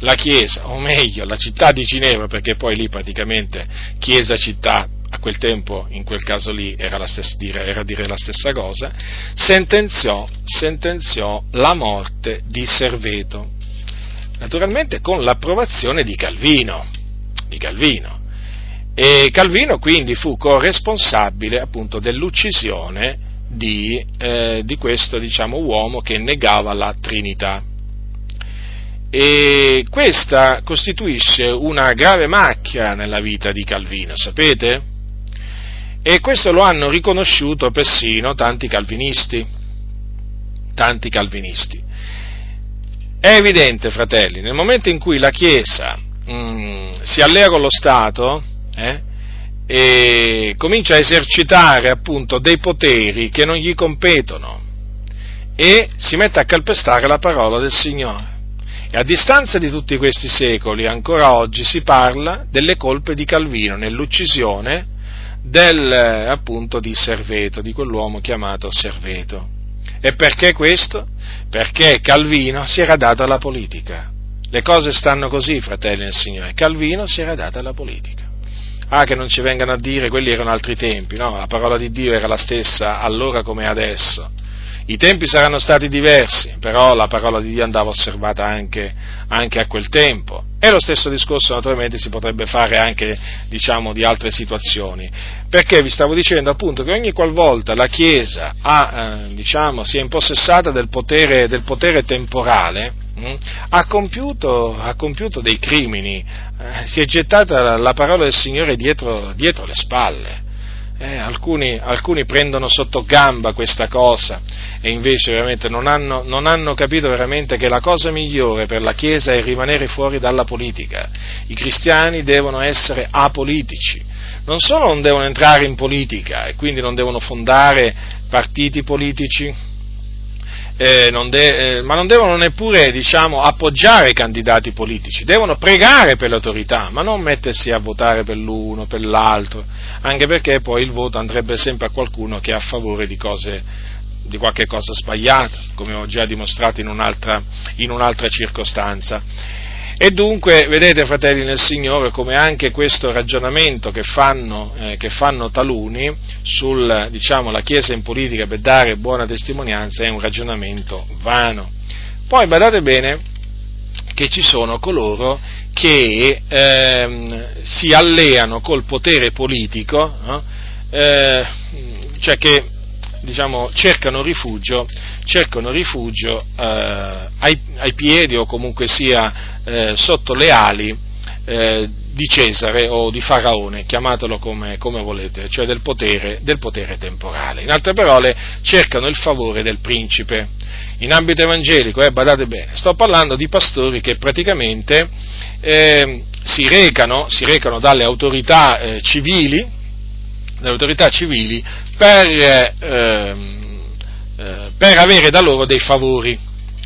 la Chiesa, o meglio, la città di Ginevra, perché poi lì praticamente Chiesa-città, a quel tempo, in quel caso lì, era, la stessa, era dire la stessa cosa, sentenziò, sentenziò la morte di Serveto, naturalmente con l'approvazione di Calvino, di Calvino. E Calvino quindi fu corresponsabile appunto dell'uccisione di, eh, di questo, diciamo, uomo che negava la Trinità. E questa costituisce una grave macchia nella vita di Calvino, sapete? E questo lo hanno riconosciuto persino tanti calvinisti, tanti calvinisti. È evidente, fratelli, nel momento in cui la Chiesa mm, si allea con lo Stato, Eh? e comincia a esercitare appunto dei poteri che non gli competono, e si mette a calpestare la parola del Signore. E a distanza di tutti questi secoli, ancora oggi si parla delle colpe di Calvino nell'uccisione del, appunto, di Serveto, di quell'uomo chiamato Serveto. E perché questo? Perché Calvino si era dato alla politica. Le cose stanno così, fratelli del Signore. Calvino si era dato alla politica. Ah, che non ci vengano a dire, quelli erano altri tempi, no? La parola di Dio era la stessa allora come adesso. I tempi saranno stati diversi, però la parola di Dio andava osservata anche, anche a quel tempo. E lo stesso discorso naturalmente si potrebbe fare anche, diciamo, di altre situazioni. Perché vi stavo dicendo appunto che ogni qualvolta la Chiesa ha, eh, diciamo, si è impossessata del potere, del potere temporale, mh, ha compiuto, ha compiuto dei crimini, eh, si è gettata la, la parola del Signore dietro, dietro le spalle. Eh, alcuni, alcuni prendono sotto gamba questa cosa, e invece veramente non hanno, non hanno capito veramente che la cosa migliore per la Chiesa è rimanere fuori dalla politica. I cristiani devono essere apolitici, non solo non devono entrare in politica e quindi non devono fondare partiti politici, eh, non de- eh, ma non devono neppure, diciamo, appoggiare candidati politici, devono pregare per l'autorità, ma non mettersi a votare per l'uno, per l'altro, anche perché poi il voto andrebbe sempre a qualcuno che è a favore di cose, di qualche cosa sbagliata, come ho già dimostrato in un'altra, in un'altra circostanza. E dunque, vedete, fratelli nel Signore, come anche questo ragionamento che fanno, eh, che fanno taluni sul, diciamo, la Chiesa in politica per dare buona testimonianza è un ragionamento vano. Poi badate bene che ci sono coloro che ehm, si alleano col potere politico, no? eh, cioè che diciamo, cercano rifugio, cercano rifugio eh, ai, ai piedi o comunque sia eh, sotto le ali eh, di Cesare o di Faraone, chiamatelo come, come volete, cioè del potere, del potere temporale. In altre parole, cercano il favore del principe. In ambito evangelico, eh, badate bene, sto parlando di pastori che praticamente eh, si recano, si recano dalle autorità eh, civili, dalle autorità civili per, eh, eh, per avere da loro dei favori,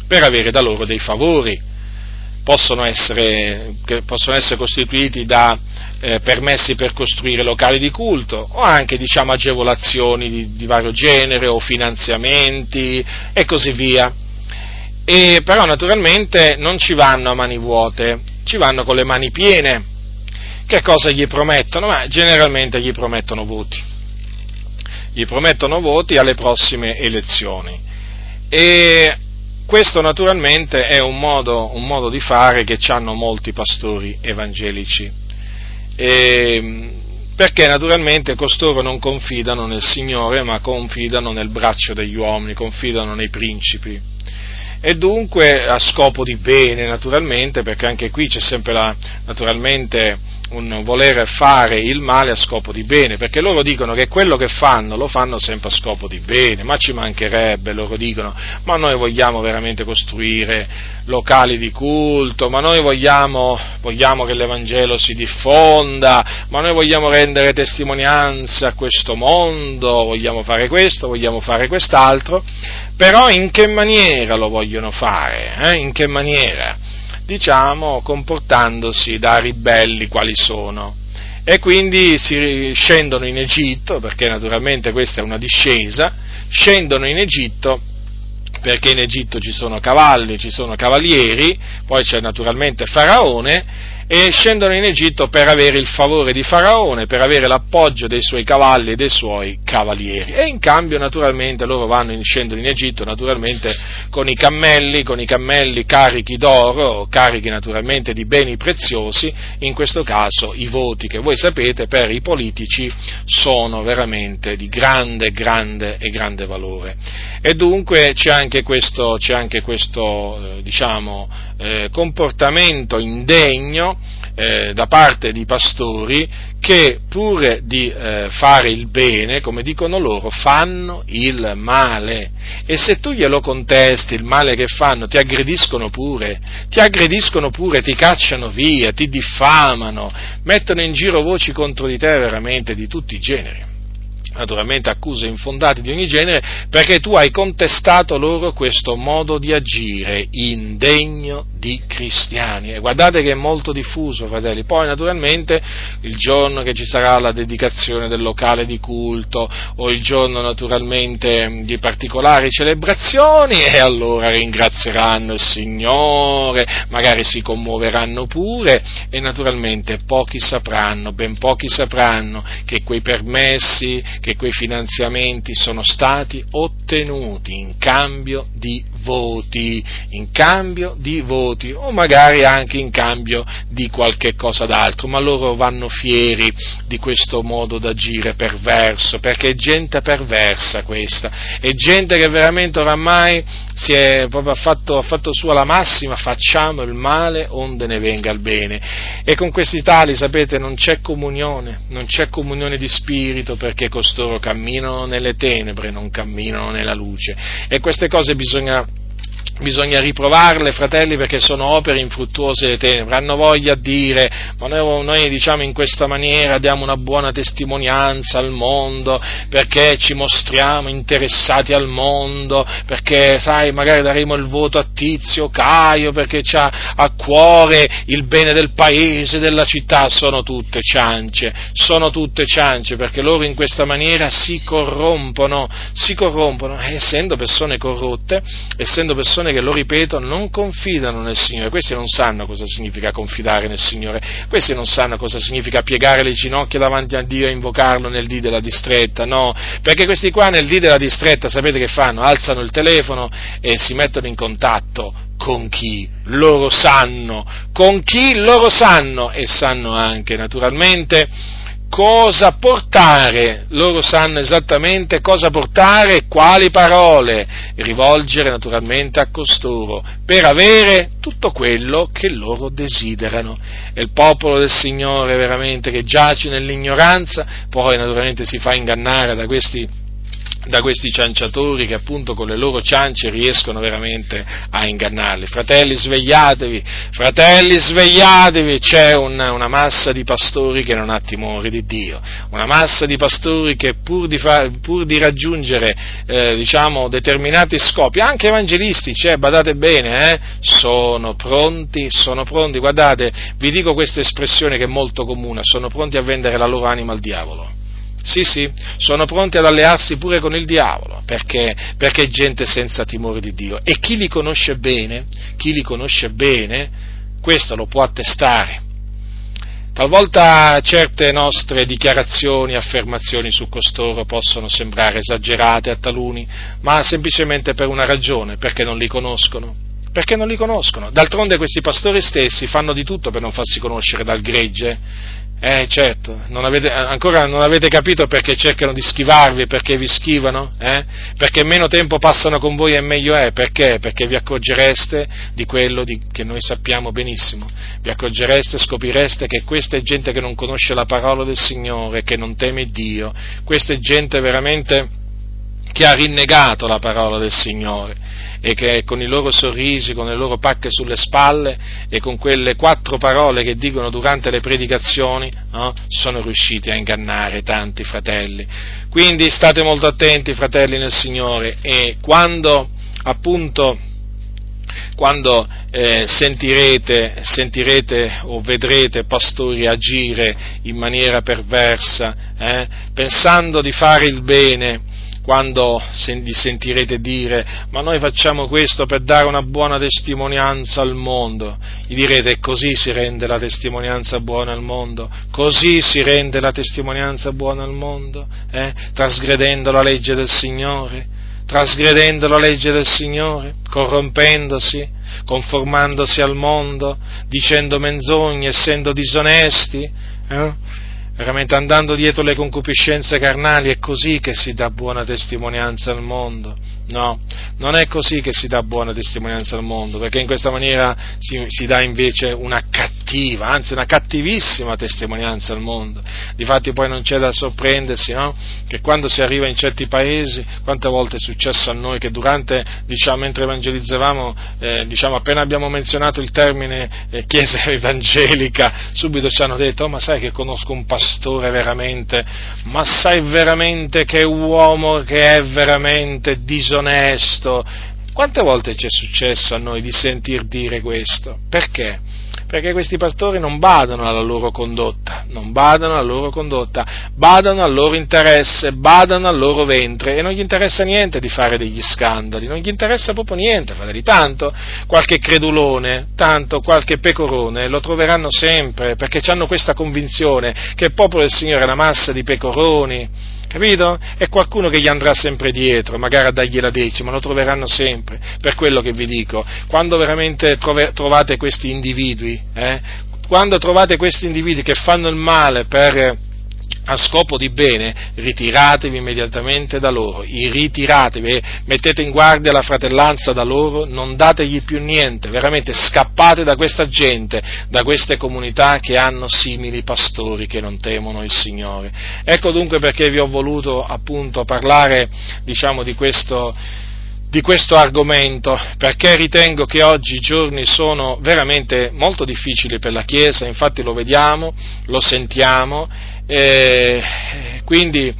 per avere da loro dei favori, possono essere, che possono essere costituiti da eh, permessi per costruire locali di culto o anche, diciamo, agevolazioni di, di vario genere o finanziamenti e così via. E però naturalmente non ci vanno a mani vuote, ci vanno con le mani piene. Che cosa gli promettono? Ma generalmente gli promettono voti, gli promettono voti alle prossime elezioni, e questo naturalmente è un modo, un modo di fare che hanno molti pastori evangelici, e perché naturalmente costoro non confidano nel Signore, ma confidano nel braccio degli uomini, confidano nei principi. E dunque a scopo di bene, naturalmente, perché anche qui c'è sempre la, naturalmente un voler fare il male a scopo di bene, perché loro dicono che quello che fanno lo fanno sempre a scopo di bene, ma ci mancherebbe, loro dicono, ma noi vogliamo veramente costruire locali di culto, ma noi vogliamo, vogliamo che l'Evangelo si diffonda, ma noi vogliamo rendere testimonianza a questo mondo, vogliamo fare questo, vogliamo fare quest'altro, però in che maniera lo vogliono fare? Eh? In che maniera? Diciamo, comportandosi da ribelli quali sono, e quindi si scendono in Egitto, perché naturalmente questa è una discesa, scendono in Egitto perché in Egitto ci sono cavalli, ci sono cavalieri, poi c'è naturalmente Faraone, e scendono in Egitto per avere il favore di Faraone, per avere l'appoggio dei suoi cavalli e dei suoi cavalieri, e in cambio naturalmente loro vanno in, scendono in Egitto naturalmente con i cammelli, con i cammelli carichi d'oro, carichi naturalmente di beni preziosi, in questo caso i voti, che voi sapete per i politici sono veramente di grande, grande e grande valore. E dunque c'è anche questo, c'è anche questo diciamo, eh, comportamento indegno Eh, da parte di pastori che pure di eh, fare il bene, come dicono loro, fanno il male, e se tu glielo contesti il male che fanno ti aggrediscono pure, ti aggrediscono pure, ti cacciano via, ti diffamano, mettono in giro voci contro di te veramente di tutti i generi, naturalmente accuse infondate di ogni genere, perché tu hai contestato loro questo modo di agire indegno di cristiani. E guardate che è molto diffuso, fratelli. Poi naturalmente il giorno che ci sarà la dedicazione del locale di culto o il giorno naturalmente di particolari celebrazioni, e allora ringrazieranno il Signore, magari si commuoveranno pure, e naturalmente pochi sapranno, ben pochi sapranno che quei permessi, che che quei finanziamenti sono stati ottenuti in cambio di voti, in cambio di voti o magari anche in cambio di qualche cosa d'altro, ma loro vanno fieri di questo modo d'agire perverso, perché è gente perversa questa, è gente che veramente oramai si è proprio fatto, ha fatto sua la massima, facciamo il male onde ne venga il bene, e con questi tali, sapete, non c'è comunione, non c'è comunione di spirito, perché costoro camminano nelle tenebre, non camminano nella luce, e queste cose bisogna bisogna riprovarle, fratelli, perché sono opere infruttuose delle tenebre. Hanno voglia di dire: ma noi, noi diciamo in questa maniera, diamo una buona testimonianza al mondo, perché ci mostriamo interessati al mondo, perché, sai, magari daremo il voto a Tizio, Caio, perché c'ha a cuore il bene del paese, della città. Sono tutte ciance, sono tutte ciance, perché loro in questa maniera si corrompono, si corrompono, e essendo persone corrotte, essendo persone che, lo ripeto, non confidano nel Signore. Questi non sanno cosa significa confidare nel Signore, questi non sanno cosa significa piegare le ginocchia davanti a Dio e invocarlo nel dì della distretta, no, perché questi qua nel dì della distretta sapete che fanno? Alzano il telefono e si mettono in contatto con chi loro sanno, con chi loro sanno, e sanno anche naturalmente cosa portare, loro sanno esattamente cosa portare e quali parole rivolgere naturalmente a costoro, per avere tutto quello che loro desiderano. E il popolo del Signore, veramente, che giace nell'ignoranza, poi naturalmente si fa ingannare da questi, da questi cianciatori, che appunto con le loro ciance riescono veramente a ingannarli. Fratelli, svegliatevi, fratelli, svegliatevi, c'è una, una massa di pastori che non ha timore di Dio, una massa di pastori che pur di, fa, pur di raggiungere eh, diciamo determinati scopi, anche evangelistici, eh, badate bene, eh, sono pronti, sono pronti, guardate, vi dico questa espressione che è molto comune, sono pronti a vendere la loro anima al diavolo. Sì, sì, sono pronti ad allearsi pure con il diavolo, perché, perché è gente senza timore di Dio. E chi li conosce bene, chi li conosce bene, questo lo può attestare. Talvolta certe nostre dichiarazioni, affermazioni su costoro possono sembrare esagerate a taluni, ma semplicemente per una ragione, perché non li conoscono. Perché non li conoscono? D'altronde questi pastori stessi fanno di tutto per non farsi conoscere dal gregge. Eh certo, non avete, ancora non avete capito perché cercano di schivarvi, perché vi schivano, eh? Perché meno tempo passano con voi e meglio è, perché? Perché vi accorgereste di quello di, che noi sappiamo benissimo, vi accorgereste, scoprireste che questa è gente che non conosce la parola del Signore, che non teme Dio, questa è gente veramente che ha rinnegato la parola del Signore, e che con i loro sorrisi, con le loro pacche sulle spalle e con quelle quattro parole che dicono durante le predicazioni, no, sono riusciti a ingannare tanti fratelli. Quindi state molto attenti, fratelli nel Signore, e quando appunto quando eh, sentirete, sentirete o vedrete pastori agire in maniera perversa, eh, pensando di fare il bene, quando sentirete dire: ma noi facciamo questo per dare una buona testimonianza al mondo, gli direte: così si rende la testimonianza buona al mondo? Così si rende la testimonianza buona al mondo? Eh? Trasgredendo la legge del Signore, trasgredendo la legge del Signore, corrompendosi, conformandosi al mondo, dicendo menzogne, essendo disonesti, eh? Veramente andando dietro le concupiscenze carnali. È così che si dà buona testimonianza al mondo? No, non è così che si dà buona testimonianza al mondo, perché in questa maniera si, si dà invece una cattiva, anzi una cattivissima testimonianza al mondo. Difatti poi non c'è da sorprendersi, no? Che quando si arriva in certi paesi, quante volte è successo a noi che durante, diciamo, mentre evangelizzavamo, eh, diciamo, appena abbiamo menzionato il termine eh, chiesa evangelica, subito ci hanno detto: oh, ma sai che conosco un pastore veramente, ma sai veramente che uomo che è veramente disonesto. Onesto. Quante volte ci è successo a noi di sentir dire questo? Perché? Perché questi pastori non badano alla loro condotta, non badano alla loro condotta, badano al loro interesse, badano al loro ventre, e non gli interessa niente di fare degli scandali, non gli interessa proprio niente, fratelli. Tanto qualche credulone, tanto qualche pecorone lo troveranno sempre, perché hanno questa convinzione che il popolo del Signore è una massa di pecoroni, capito? È qualcuno che gli andrà sempre dietro, magari a dargli la decima, lo troveranno sempre. Per quello che vi dico, quando veramente trove, trovate questi individui, eh, quando trovate questi individui che fanno il male per a scopo di bene, ritiratevi immediatamente da loro, ritiratevi, mettete in guardia la fratellanza da loro, non dategli più niente, veramente scappate da questa gente, da queste comunità che hanno simili pastori che non temono il Signore. Ecco dunque perché vi ho voluto appunto parlare, diciamo, di questo di questo argomento, perché ritengo che oggi i giorni sono veramente molto difficili per la Chiesa, infatti lo vediamo, lo sentiamo, e quindi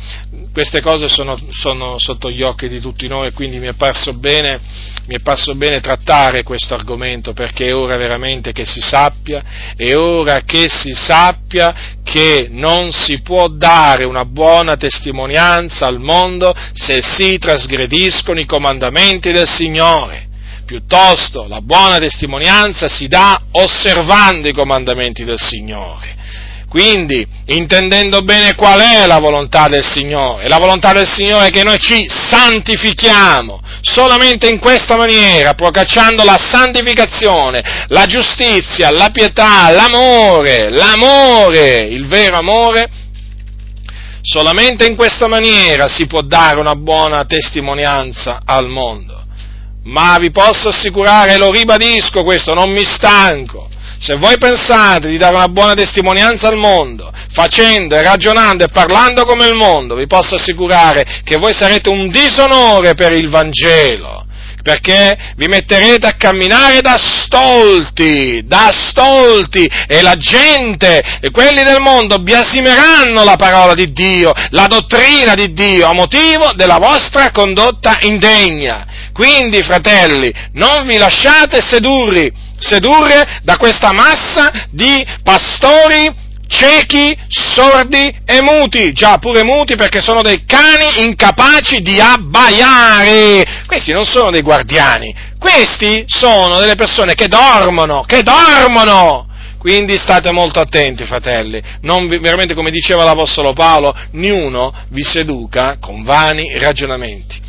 queste cose sono, sono sotto gli occhi di tutti noi, quindi mi è parso bene, mi è parso bene trattare questo argomento, perché è ora veramente che si sappia, è ora che si sappia che non si può dare una buona testimonianza al mondo se si trasgrediscono i comandamenti del Signore. Piuttosto la buona testimonianza si dà osservando i comandamenti del Signore. Quindi, intendendo bene qual è la volontà del Signore, la volontà del Signore è che noi ci santifichiamo, solamente in questa maniera, procacciando la santificazione, la giustizia, la pietà, l'amore, l'amore, il vero amore, solamente in questa maniera si può dare una buona testimonianza al mondo. Ma vi posso assicurare, lo ribadisco questo, non mi stanco, se voi pensate di dare una buona testimonianza al mondo, facendo e ragionando e parlando come il mondo, vi posso assicurare che voi sarete un disonore per il Vangelo, perché vi metterete a camminare da stolti, da stolti, e la gente, e quelli del mondo, biasimeranno la parola di Dio, la dottrina di Dio, a motivo della vostra condotta indegna. Quindi, fratelli, non vi lasciate sedurri, sedurre da questa massa di pastori ciechi, sordi e muti, già pure muti perché sono dei cani incapaci di abbaiare, questi non sono dei guardiani, questi sono delle persone che dormono, che dormono, quindi state molto attenti, fratelli, non vi, veramente come diceva l'Apostolo Paolo, niuno vi seduca con vani ragionamenti.